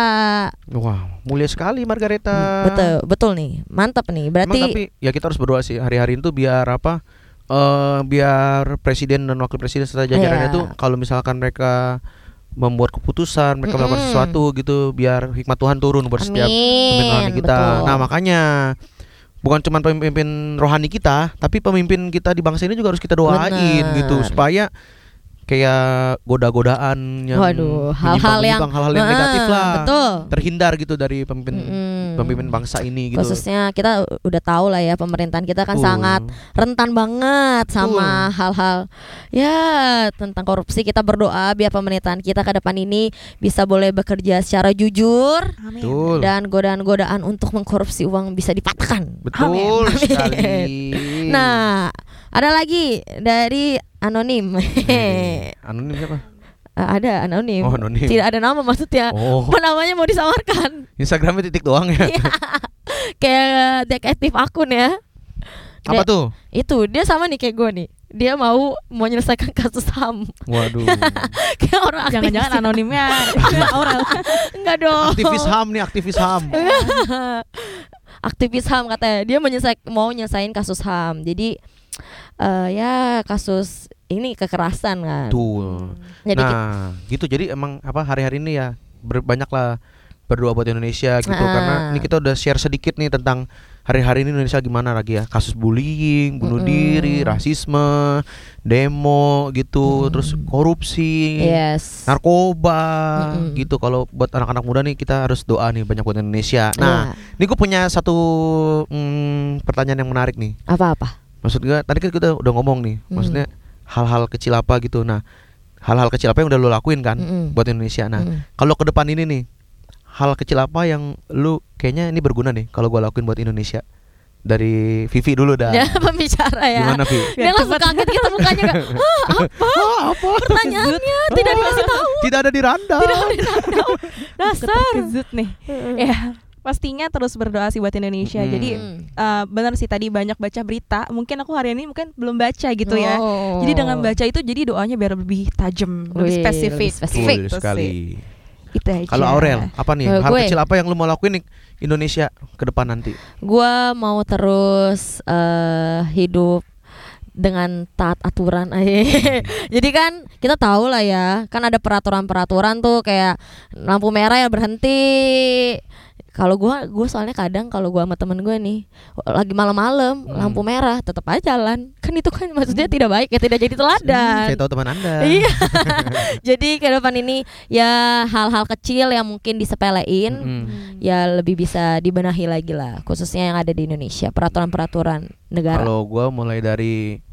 Wah, mulia sekali Margareta. Betul, betul nih. Mantap nih. Berarti emang, tapi ya kita harus berdoa sih hari-hari itu biar apa? Uh, biar presiden dan wakil presiden serta jajarannya itu yeah. kalau misalkan mereka membuat keputusan, mereka melakukan mm-hmm. sesuatu gitu, biar hikmat Tuhan turun buat setiap pemimpinan kita. Betul. Nah makanya bukan cuma pemimpin rohani kita, tapi pemimpin kita di bangsa ini juga harus kita doain. Bener. Gitu supaya kayak goda-godaan yang waduh, hal-hal yang hal-hal yang negatif uh, lah, betul. Terhindar gitu dari pemimpin mm-hmm. pemimpin bangsa ini gitu. Khususnya kita udah tahu lah ya pemerintahan kita kan uh. sangat rentan banget sama uh. hal-hal ya tentang korupsi. Kita berdoa biar pemerintahan kita ke depan ini bisa boleh bekerja secara jujur. Amin. Dan godaan-godaan untuk mengkorupsi uang bisa dipatahkan. Betul. Amin. Amin. Sekali. Nah, ada lagi dari anonim. Eh, anonim siapa? Uh, ada anonim. Oh, anonim. Tidak ada nama maksudnya. Oh. Apa namanya mau disamarkan? Instagramnya titik doang ya. Kayak detektif akun ya. Apa De- tuh? Itu dia sama nih kayak gue nih. Dia mau mau menyelesaikan kasus H A M. Waduh. Kayak orang aktivis. Jangan-jangan anonimnya orang. Enggak dong. Aktivis H A M nih, aktivis H A M. Aktivis H A M katanya. Dia menyelesaikan mau nyelesain kasus H A M. Jadi uh, ya kasus ini kekerasan kan. Tuh. Jadi nah, kita, gitu. Jadi emang apa hari-hari ini ya banyaklah berdoa buat Indonesia gitu nah. Karena ini kita udah share sedikit nih tentang hari-hari ini Indonesia gimana lagi ya, kasus bullying, bunuh mm-hmm. diri, rasisme, demo gitu, mm. terus korupsi, yes. narkoba mm-hmm. gitu. Kalau buat anak-anak muda nih kita harus doa nih banyak buat Indonesia. Nah, yeah. ini gue punya satu hmm, pertanyaan yang menarik nih. Apa-apa? Maksud gue tadi kan kita udah ngomong nih, mm. maksudnya hal-hal kecil apa gitu. Nah, hal-hal kecil apa yang udah lo lakuin kan mm-hmm. buat Indonesia. Nah, mm-hmm. kalau ke depan ini nih, hal kecil apa yang lu kayaknya ini berguna nih kalau gue lakuin buat Indonesia? Dari Vivi dulu dah. Ya, pembicara ya. Gimana Vivi? Dia langsung kaget gitu mukanya kan. Hah, apa? Hah, apa? Pertanyaannya ah, tidak dikasih tahu. Tidak ada di random. Tidak ada di random. Dasar. Kejut nih. Ya, pastinya terus berdoa sih buat Indonesia. Hmm. Jadi uh, benar sih tadi banyak baca berita. Mungkin aku hari ini mungkin belum baca gitu oh. ya. Jadi dengan baca itu jadi doanya biar lebih tajam, lebih spesifik. Lebih spesifik Ui, sekali. Sih. Kalau Aurel, apa nih uh, hal gue, kecil apa yang lu mau lakuin nih Indonesia ke depan nanti? Gua mau terus uh, hidup dengan taat aturan aja. Jadi kan kita tahu lah ya, kan ada peraturan-peraturan tuh kayak lampu merah ya berhenti. Kalau gue, gue soalnya kadang kalau gue sama temen gue nih lagi malam-malam hmm. lampu merah tetap aja jalan, kan itu kan maksudnya tidak baik ya, tidak jadi teladan. Hmm, saya tahu teman Anda. Iya. Jadi ke depan ini ya hal-hal kecil yang mungkin disepelein hmm. ya lebih bisa dibenahi lagi lah, khususnya yang ada di Indonesia peraturan-peraturan negara. Kalau gue mulai dari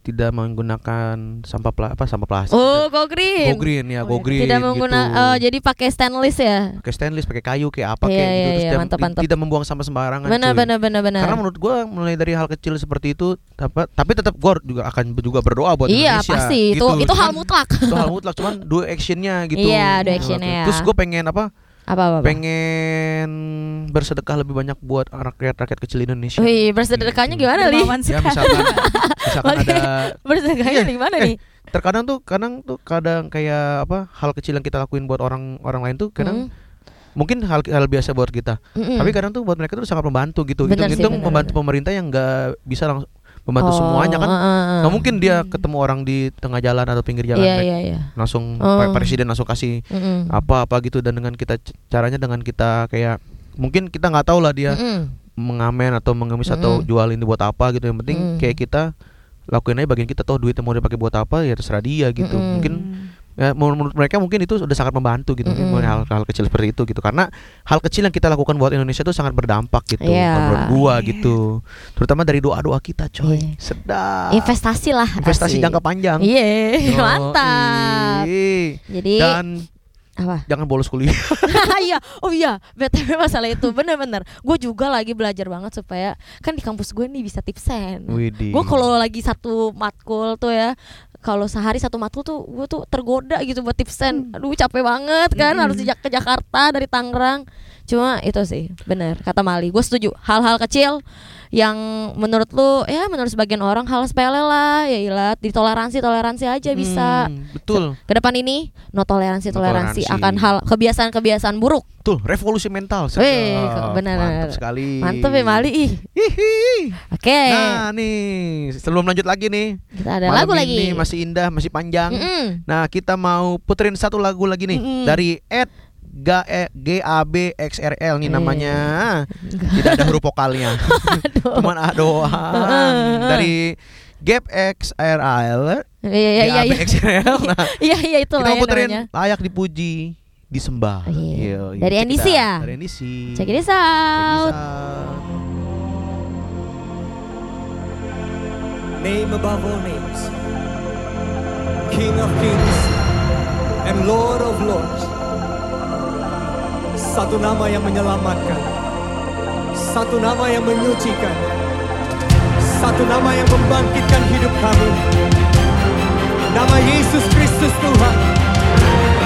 tidak menggunakan sampah pla- apa sampah plastik. Oh, go green. Go green ya, go green. Tidak menggunakan gitu. Oh, jadi pakai stainless ya. Pakai stainless, pakai kayu kayak apa yeah, kayak yeah, gitu. Yeah, mantap, mantap. Tidak membuang sampah sembarangan. Benar, benar, benar, benar. Karena menurut gue mulai dari hal kecil seperti itu, tapi, tapi tetap gue juga akan juga berdoa buat yeah, Indonesia. Iya, pasti. Gitu. Itu itu cuman, hal mutlak. Itu hal mutlak, cuman do actionnya gitu. Iya, yeah, do actionnya. Terus gue pengen apa? Apa-apa? Pengen bersedekah lebih banyak buat rakyat-rakyat kecil Indonesia. Wih, bersedekahnya gitu. Gimana nih? Ya misalkan, misalkan okay. ada bersedekahnya ya, gimana eh, nih? Terkadang tuh, kadang tuh kadang kayak apa hal kecil yang kita lakuin buat orang orang lain tuh kadang hmm. mungkin hal hal biasa buat kita. Mm-mm. Tapi kadang tuh buat mereka tuh sangat membantu gitu. Hitung-hitung membantu bener. Pemerintah yang nggak bisa langsung membantu oh, semuanya kan. Uh, uh, nah, mungkin dia ketemu orang di tengah jalan atau pinggir jalan yeah, yeah, yeah. langsung oh. presiden langsung kasih mm-mm. apa-apa gitu, dan dengan kita caranya dengan kita kayak mungkin kita enggak tahu lah dia mm-mm. mengamen atau mengemis mm-mm. atau jual ini buat apa gitu. Yang penting mm. kayak kita lakuin aja bagian kita, tahu duitnya mau dipakai buat apa ya terserah dia gitu. Mm-mm. Mungkin ya, menurut mereka mungkin itu sudah sangat membantu gitu, mm-hmm. hal-hal kecil seperti itu gitu, karena hal kecil yang kita lakukan buat Indonesia itu sangat berdampak gitu, yeah. menurut gua yeah. gitu, terutama dari doa-doa kita coy, yeah. sedap. Investasi lah, investasi asli. Jangka panjang. Iya, yeah. oh, mantap. Ee. Jadi dan apa? Jangan bolos kuliah. Iya, oh iya, B T W masalah itu benar-benar. Gue juga lagi belajar banget supaya kan di kampus gue nih bisa tipsen. Gue kalau lagi satu matkul tuh ya, kalau sehari satu matkul tuh gue tuh tergoda gitu buat tipsen. Aduh capek banget kan, hmm. harus ke Jakarta dari Tangerang. Cuma itu sih benar kata Mali. Gue setuju. Hal-hal kecil yang menurut lu ya menurut sebagian orang hal sepele lah, ya ilah ditoleransi toleransi aja bisa. Hmm, betul. Ke depan ini no toleransi toleransi akan hal kebiasaan-kebiasaan buruk. Betul, revolusi mental. Wih, benar. Mantap sekali. Mantap ya Mali. Oke. Okay. Nah, nih sebelum lanjut lagi nih. Kita ada malam lagu ini lagi. Masih indah, masih panjang. Mm-mm. Nah, kita mau puterin satu lagu lagi nih Mm-mm. dari Ed G A B X R L nih namanya. Tidak ada huruf vokalnya. Cuman A doang. Dari Gap X R L. Iya iya iya. Iya iya itu lah. Kita puterin layak dipuji, disembah. Oh, iya. Dari N D C ya. Dari N D C. Check this out. Name above all names, King of Kings and Lord of Lords. Satu nama yang menyelamatkan, satu nama yang menyucikan, satu nama yang membangkitkan hidup kami. Nama Yesus Kristus Tuhan,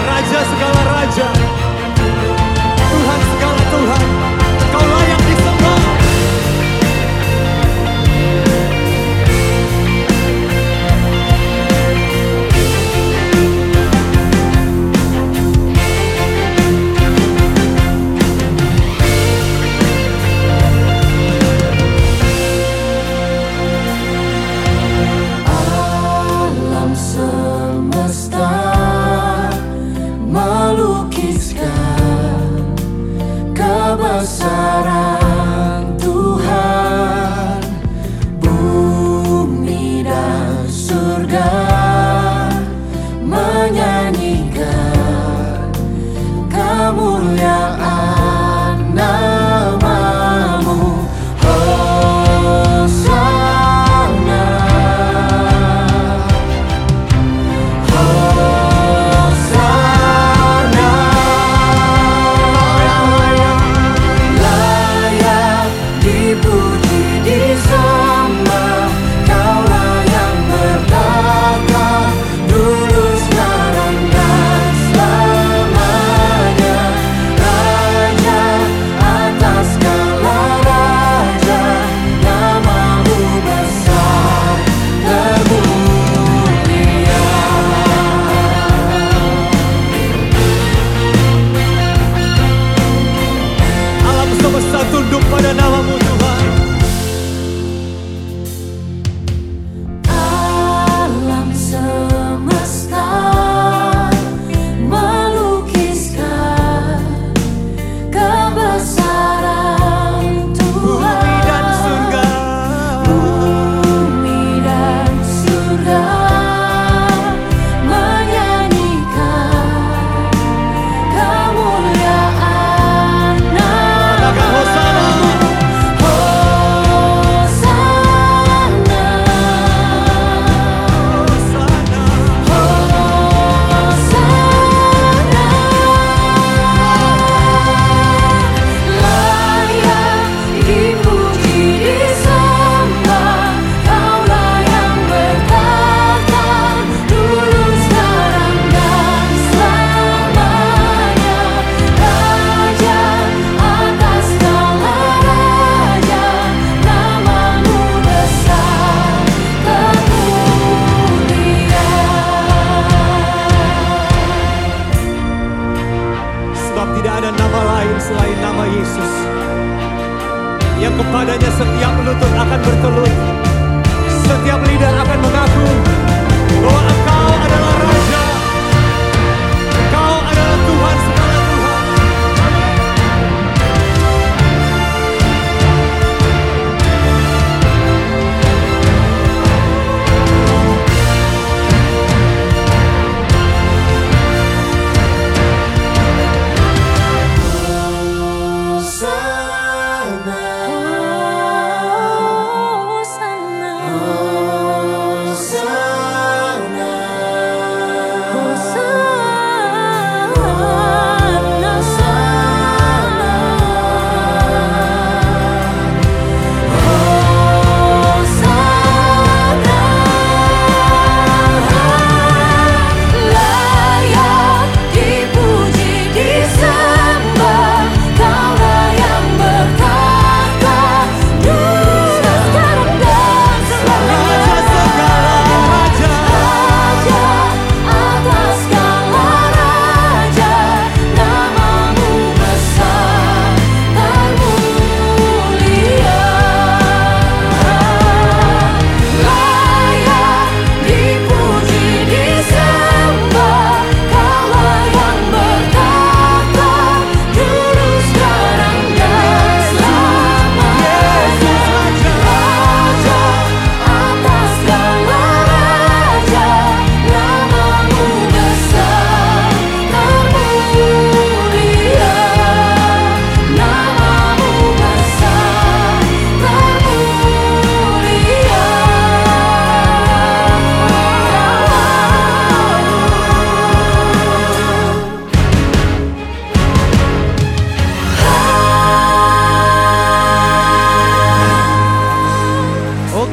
Raja segala Raja, Tuhan segala Tuhan. Kau layak disembah. Melukiskan kebenaran.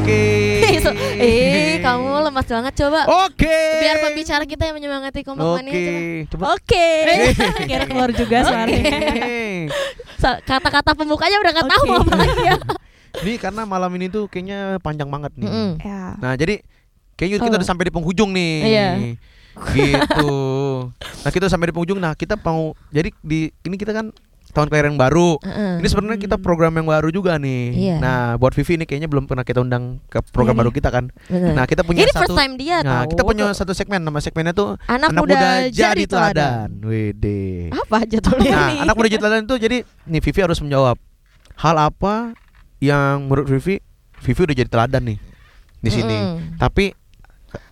Oke. Eh, kamu lemas banget, coba. Oke. Okay. Biar pembicara kita yang menyemangati kompak mania. Oke. Oke. Kira keluar juga suaranya. Kata-kata pembukanya udah enggak tahu apa lagi ya. Ini karena malam ini tuh kayaknya panjang banget nih. Mm-hmm. Yeah. Nah, jadi kayaknya kita oh. udah sampai di penghujung nih. Yeah. Gitu. Nah, kita sampai di penghujung. Nah, kita mau jadi di ini kita kan tahun kelahiran baru. Uh-uh. Ini sebenarnya kita program yang baru juga nih. Yeah. Nah, buat Vivi ini kayaknya belum pernah kita undang ke program yeah. baru kita kan. Betul. Nah, kita punya ini satu. Ini first time dia. Nah, tahu. Kita punya satu segmen. Nama segmennya tuh Anak, anak muda, muda Jadi Teladan. Wede. Apa aja tuh? Nah, Anak Muda Jadi Teladan itu jadi nih Vivi harus menjawab hal apa yang menurut Vivi Vivi udah jadi teladan nih di sini. Mm. Tapi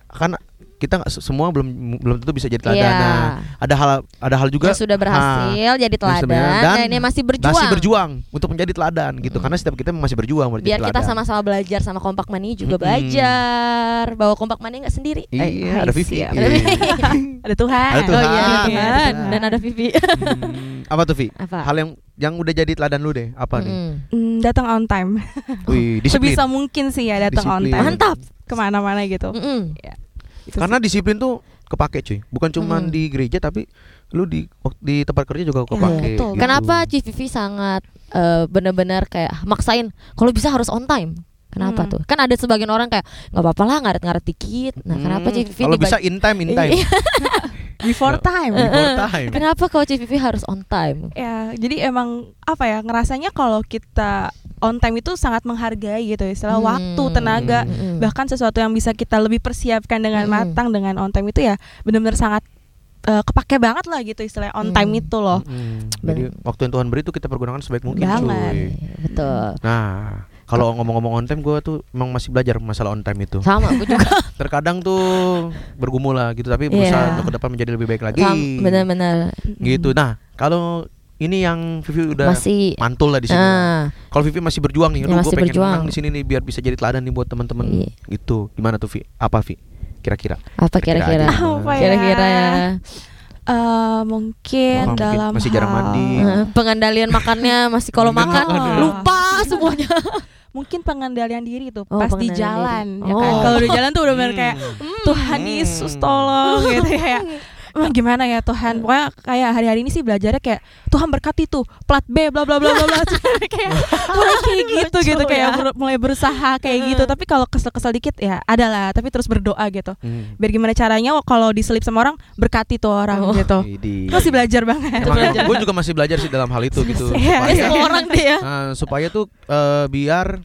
kan kita gak, semua belum belum tentu bisa jadi teladan. Yeah. Nah, ada hal ada hal juga yang sudah berhasil nah, jadi teladan dan, dan ini masih berjuang. Masih berjuang untuk menjadi teladan gitu. Mm. Karena setiap kita masih berjuang biar kita sama-sama belajar sama Kompak Mania juga mm-hmm. belajar. Bahwa Kompak Mania enggak sendiri. Iya, eh, iya ada Vivi. Iya. Ada, ada Tuhan. Ada Tuhan. Oh iya, ada Tuhan dan ada Vivi. hmm, apa tuh, Vi? Apa? Hal yang yang udah jadi teladan lu deh, apa mm-hmm. nih? Mm, datang on time. Wih, disiplin. Sebisa mungkin sih ya datang on time. Mantap. Kemana-mana gitu. Mm-hmm. Ya. Karena disiplin tuh kepake cuy, bukan cuma hmm. di gereja tapi lu di di tempat kerja juga kepake. Ya, gitu. Kenapa Vivi sangat uh, benar-benar kayak maksain kalau bisa harus on time? Kenapa hmm. tuh? Kan ada sebagian orang kayak nggak apa-apa lah ngaret-ngaret dikit. Nah hmm. kenapa Vivi? Kalau bisa in time in time. Before time. Before time. Kenapa kalau Vivi harus on time? Ya jadi emang apa ya ngerasanya kalau kita on time itu sangat menghargai gitu istilah hmm, waktu, tenaga, hmm, bahkan sesuatu yang bisa kita lebih persiapkan dengan hmm. matang dengan on time itu ya benar-benar sangat uh, kepake banget lah gitu istilah on time hmm. itu loh. Hmm. Jadi ben- waktu yang Tuhan beri itu kita pergunakan sebaik mungkin. Banget, betul. Nah kalau ngomong-ngomong on time, gue tuh emang masih belajar masalah on time itu. Sama, gue juga. Terkadang tuh bergumul lah gitu, tapi berusaha yeah. untuk ke depan menjadi lebih baik lagi. Sam, benar-benar. Gitu. Nah kalau ini yang Vivi udah masih mantul lah di sini. Uh, Kalau Vivi masih berjuang nih, ya gue pengen menang di sini nih biar bisa jadi teladan nih buat teman-teman. Iya. Itu gimana tuh Vi? Apa Vi? Kira-kira? Apa kira-kira? Kira-kira, apa ya? Kira-kira ya. Uh, mungkin oh, dalam masih hal jarang mandi. Pengendalian makannya masih kalau makan lupa semuanya. Mungkin pengendalian diri tuh oh, pas di jalan, diri. Ya kan? Oh. Kalau di jalan tuh udah bener kayak mm, Tuhan Yesus mm. tolong gitu ya. Emang gimana ya Tuhan, pokoknya kayak hari-hari ini sih belajarnya kayak Tuhan berkati tuh plat B bla bla bla bla bla kayak mulai kayak gitu gitu ya. Kayak mulai berusaha kayak gitu, tapi kalau kesel-kesel dikit ya adalah, tapi terus berdoa gitu hmm. biar gimana caranya kalau diselip sama orang berkati tuh orang oh. gitu. Masih belajar banget. Gue juga masih belajar sih dalam hal itu gitu. Iya, supaya, semua orang deh ya. Uh, supaya tuh uh, biar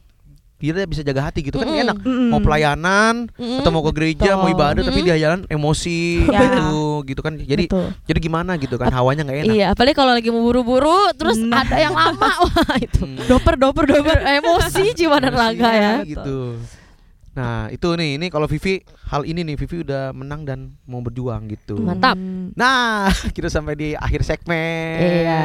dia bisa jaga hati gitu kan mm-hmm. enak mau pelayanan mm-hmm. atau mau ke gereja betul. Mau ibadah mm-hmm. tapi dia jalan emosi ya. Gitu gitu kan jadi betul. Jadi gimana gitu kan hawanya nggak enak iya apalagi kalau lagi buru-buru terus nah. ada yang lama wah itu hmm. doper doper doper emosi jiwa dan raga ya gitu betul. Nah itu nih ini kalau Vivi hal ini nih Vivi udah menang dan mau berjuang gitu mantap nah kita sampai di akhir segmen iya.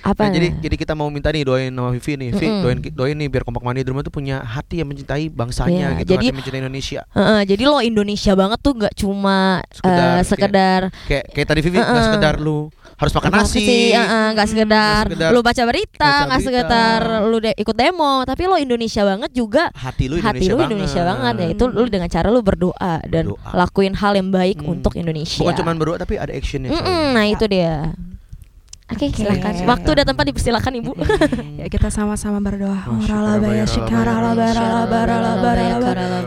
Apa nah, jadi jadi kita mau minta nih doain sama Vivi nih, Vivi mm-hmm. doain doain nih biar Kompak Mania di rumah tuh punya hati yang mencintai bangsanya yeah, gitu, jadi, hati mencintai Indonesia. Uh, jadi lo Indonesia banget tuh nggak cuma sekedar, uh, sekedar kayak, kayak tadi Vivi nggak uh, sekedar lo harus makan nasi, nggak uh, sekedar, sekedar lo baca berita, nggak sekedar lo de- ikut demo, tapi lo Indonesia banget juga. Hati lo Indonesia, hati lo Indonesia banget. banget ya itu lo dengan cara lo berdoa dan berdoa. Lakuin hal yang baik hmm. untuk Indonesia. Bukan cuma berdoa tapi ada actionnya. Mm-mm, nah itu dia. Oke, okay, silakan. Yeah. Waktu dan tempat dipersilakan, Ibu. Ya, kita sama-sama berdoa.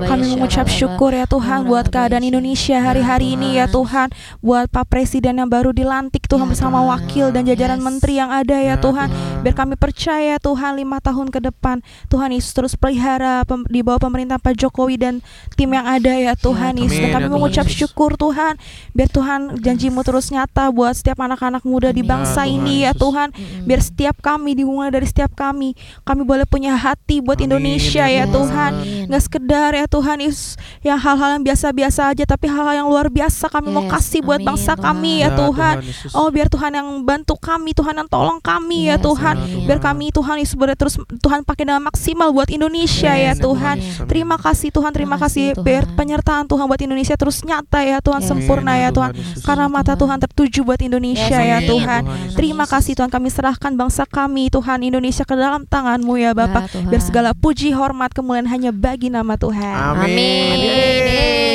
Kami mengucap syukur ya Tuhan buat keadaan Indonesia hari-hari ini ya Tuhan, buat Pak Presiden yang baru dilantik Tuhan bersama wakil dan jajaran menteri yang ada ya Tuhan. Biar kami percaya Tuhan lima tahun ke depan Tuhan Yesus terus pelihara pem- di bawah pemerintahan Pak Jokowi dan tim yang ada ya Tuhan Yesus. Dan kami mengucap syukur Tuhan, biar Tuhan janjimu terus nyata buat setiap anak-anak muda di bangsa ini ya Tuhan, biar setiap kami dimulai dari setiap kami, kami boleh punya hati buat Indonesia ya Tuhan, nggak sekedar ya Tuhan Tuhan Yesus, yang hal-hal yang biasa-biasa aja, tapi hal-hal yang luar biasa kami yes, mau kasih buat amin, bangsa Tuhan. Kami ya, ya Tuhan, Tuhan oh biar Tuhan yang bantu kami, Tuhan yang tolong kami yes, ya Tuhan amin. Biar kami Tuhan Yesus benar terus Tuhan pakai dengan maksimal buat Indonesia yes, ya Tuhan amin. Terima kasih Tuhan, terima kasih Tuhan. Biar penyertaan Tuhan buat Indonesia terus nyata ya Tuhan yes, sempurna ya Tuhan, Tuhan karena mata Tuhan tertuju buat Indonesia yes, ya Tuhan. Tuhan terima kasih Tuhan, kami serahkan bangsa kami Tuhan Indonesia ke dalam tangan-Mu ya Bapak ya, biar segala puji, hormat, kemuliaan hanya bagi nama Tuhan. Amin, amin. Yeay.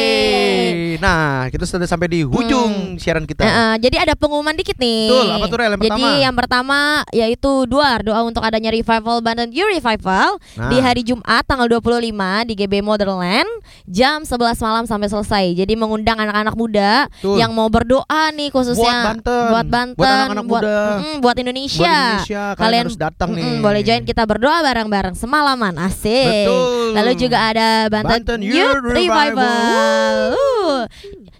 Nah, kita sudah sampai di ujung hmm. siaran kita. Uh, jadi ada pengumuman dikit nih. Betul, apa tuh Rel, yang jadi pertama? Jadi yang pertama yaitu doa, doa untuk adanya revival Banten Youth Revival nah. di hari Jumat tanggal dua puluh lima di G B I Modernland jam sebelas malam sampai selesai. Jadi mengundang anak-anak muda Betul. yang mau berdoa nih khususnya buat Banten, buat, Banten, buat anak-anak buat, muda, mm, buat Indonesia. Buat Indonesia kalian, kalian harus datang mm, nih. Boleh join kita berdoa bareng-bareng semalaman. Asik. Betul. Lalu juga ada Banten, Banten Youth, Youth Revival. Revival.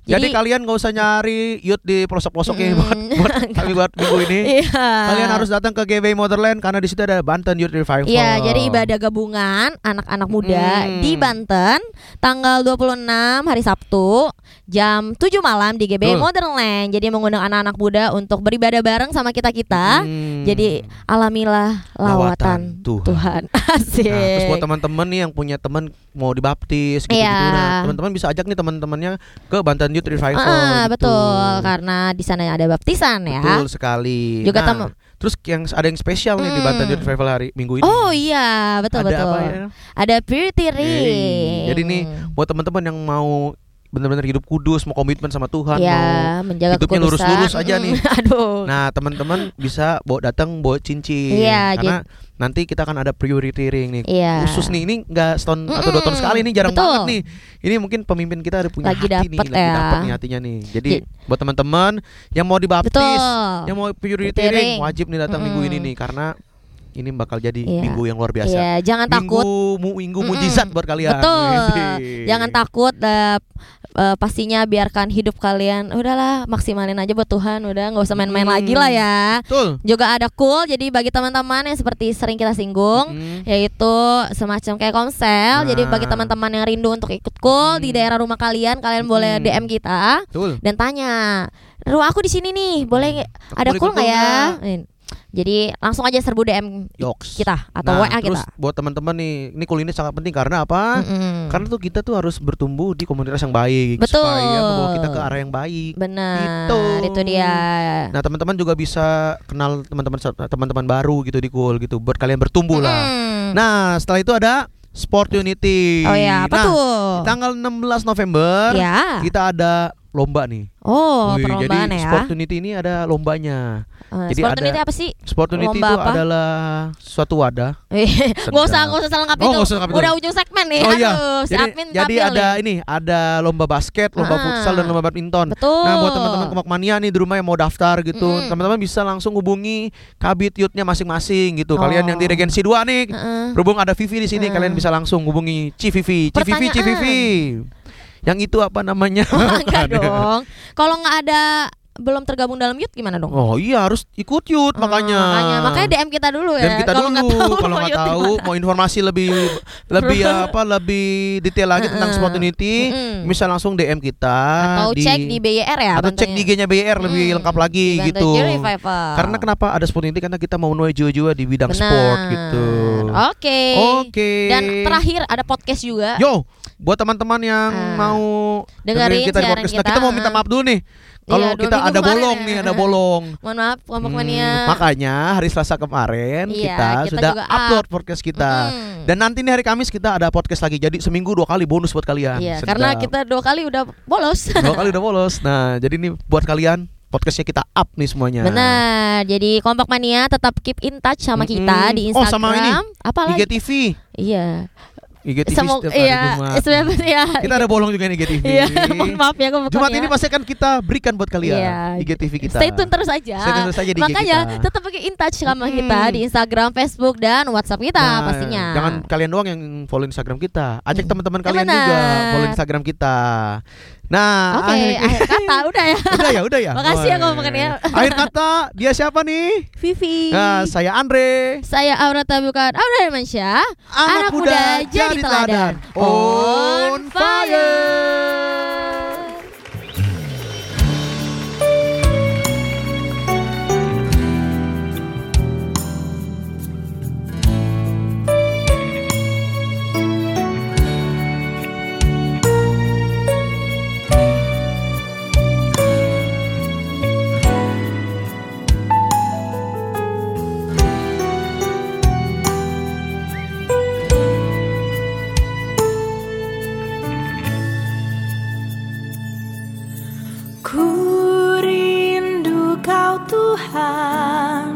Jadi, Jadi kalian gak usah nyari youth di pelosok-pelosok mm, ya buat, buat kami buat minggu ini. Iya. Kalian harus datang ke G B I Motherland karena di situ ada Banten Youth Revival. Iya, jadi ibadah gabungan anak-anak muda mm. di Banten tanggal dua puluh enam hari Sabtu jam tujuh malam di G B I Betul. Motherland. Jadi mengundang anak-anak muda untuk beribadah bareng sama kita-kita. Mm. Jadi alamilah lawatan, lawatan Tuhan. Tuhan. Asik. Nah, terus buat teman-teman nih yang punya teman mau dibaptis gitu-gitu. Yeah. Nah, teman-teman bisa ajak nih teman-temannya ke Banten Youth Revival. Ah, gitu. Betul, karena di sana ada baptisan ya. Betul sekali. Juga nah, tem- terus yang ada yang spesial mm. nih di Banten Youth Revival hari Minggu ini. Oh iya, betul ada betul. Apa, ya? Ada purity ring. Jadi nih buat teman-teman yang mau benar-benar hidup kudus, mau komitmen sama Tuhan, ya, mau hidupnya lurus-lurus aja mm, nih. Aduh. Nah, teman-teman bisa bawa datang bawa cincin. Ya, karena j- nanti kita akan ada priority ring nih. Ya. Khusus nih, ini enggak setahun Mm-mm. atau dua tahun sekali nih, jarang Betul. banget nih. Ini mungkin pemimpin kita ada punya lagi hati dapet nih, ya. lagi dapat nih hatinya nih. Jadi j- buat teman-teman yang mau dibaptis, Betul. yang mau priority ring, ring wajib nih datang Mm-mm. minggu ini nih karena ini bakal jadi yeah. minggu yang luar biasa. Yeah, jangan minggu, takut. Minggu minggu mujizat buat kalian. Betul. Jangan takut. Uh, uh, pastinya biarkan hidup kalian. Udahlah maksimalin aja buat Tuhan. Udah nggak usah main-main hmm. lagi lah ya. Betul. Juga ada cool. Jadi bagi teman-teman yang seperti sering kita singgung, hmm. yaitu semacam kayak komsel. Nah. Jadi bagi teman-teman yang rindu untuk ikut cool hmm. di daerah rumah kalian, kalian hmm. boleh D M kita Betul. dan tanya, "Ru, aku di sini nih. Boleh aku ada cool nggak ya?" Jadi langsung aja serbu D M Yoks. kita atau nah, W A kita. Terus buat teman-teman nih, ini cool ini sangat penting karena apa? Mm-hmm. Karena tuh kita tuh harus bertumbuh di komunitas yang baik Betul. supaya membawa kita ke arah yang baik. Benar. Gitu. Itu dia. Nah, teman-teman juga bisa kenal teman-teman teman-teman baru gitu di cool gitu. Buat kalian bertumbuh lah. Mm-hmm. Nah, setelah itu ada Sport Unity. Oh ya, apa nah, tuh? Tanggal enam belas November ya. kita ada lomba nih. Oh, Wih, perlombaan jadi ya. Jadi Sportunity ini ada lombanya. Uh, jadi Sportunity apa sih? Sportunity itu apa? adalah suatu wadah. Gak usah, gak usah salah ngapin oh, tuh. Udah ujung segmen nih. Oh, iya. Aduh, si jadi, admin jadi ada nih. ini, ada lomba basket, lomba ah. futsal dan lomba badminton. Betul. Nah, buat teman-teman Kemakmania nih di rumah yang mau daftar gitu, mm-hmm. teman-teman bisa langsung hubungi kabit youth-nya masing-masing gitu. Oh. Kalian yang di Regensi dua nih, uh-uh. berhubung ada Vivi di sini, uh. kalian bisa langsung hubungi Ci Vivi, Ci Vivi, Ci Vivi. Yang itu apa namanya? Oh, enggak dong. Kalau enggak ada belum tergabung dalam youth gimana dong? Oh iya harus ikut youth hmm, makanya. Makanya makanya D M kita dulu ya. D M kita kalo dulu. Kalau nggak tahu mau informasi lebih lebih apa lebih detail lagi tentang Sportunity, bisa langsung D M kita atau di, cek di B Y R ya. Atau bantanya. Cek di I G-nya B Y R lebih hmm, lengkap lagi gitu. Karena kenapa ada Sportunity karena kita mau menuju juga di bidang Benar. sport gitu. Oke. Okay. Oke. Okay. Dan terakhir ada podcast juga. Yo, buat teman-teman yang uh, mau dengerin, dengerin kita di podcast kita, nah, kita mau minta maaf dulu nih. Kalau iya, kita ada bolong ya. nih, ada bolong. Mohon maaf, kelompok hmm, mania. Makanya hari Selasa kemarin iya, kita, kita sudah upload up. podcast kita. Mm. Dan nanti nih hari Kamis kita ada podcast lagi. Jadi seminggu dua kali bonus buat kalian. Iya, karena kita dua kali udah bolos. Dua kali udah bolos. Nah, jadi ini buat kalian podcastnya kita up nih semuanya. Benar. Jadi kompak mania tetap keep in touch sama mm-hmm. kita di Instagram. Oh, sama ini. Apalagi? I G T V. Iya. I G T V Semu- setiap hari iya, Jumat iya, kita iya. ada bolong juga I G T V iya, maaf ya, Jumat ini pasti akan kita berikan buat kalian iya. I G T V kita stay tune terus aja, stay tune terus aja di makanya I G kita. Tetap pakai in touch sama hmm. kita di Instagram, Facebook, dan WhatsApp kita nah, pastinya jangan kalian doang yang follow Instagram kita, ajak teman-teman kalian Benar. juga follow Instagram kita. Nah, oke, okay, akhir kata udah ya. Udah ya, udah ya. Makasih ya ngomonginnya. Akhir kata, dia siapa nih? Vivi. Nah, saya Andre. Saya Aurata bukan Aurata Mansyah. Anak, Anak muda, muda jadi teladan. On fire. Tuhan,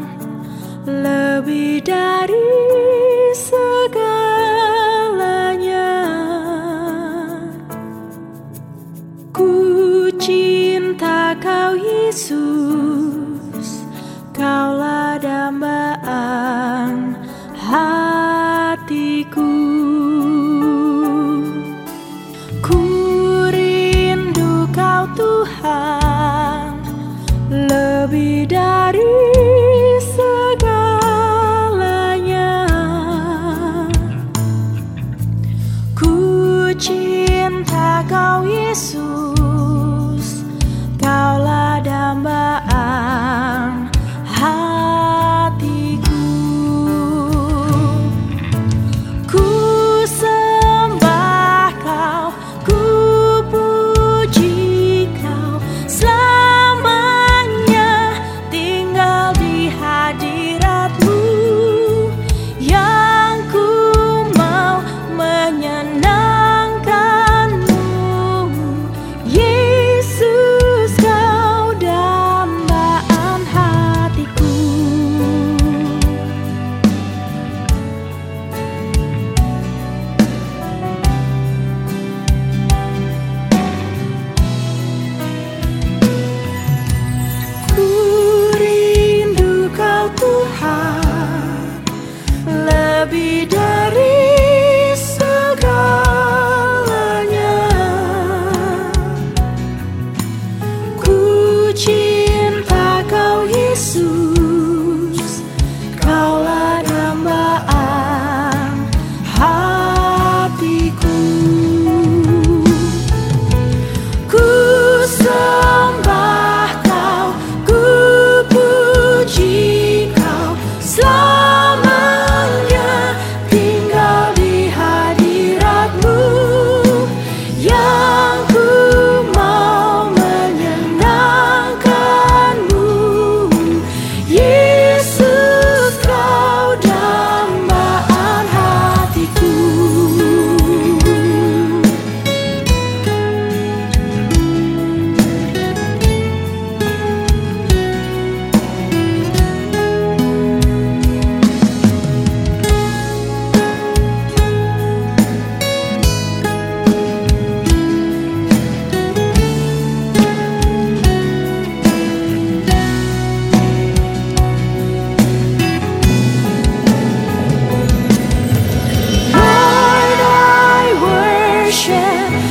lebih dari segalanya, ku cinta Kau Yesus, Kaulah dambaan hatiku. Ku rindu Kau Tuhan, lebih dari segalanya, ku cinta Kau Yesus, Kaulah dambaan hatiku. Ku sembah Kau, ku puji Kau selama yeah.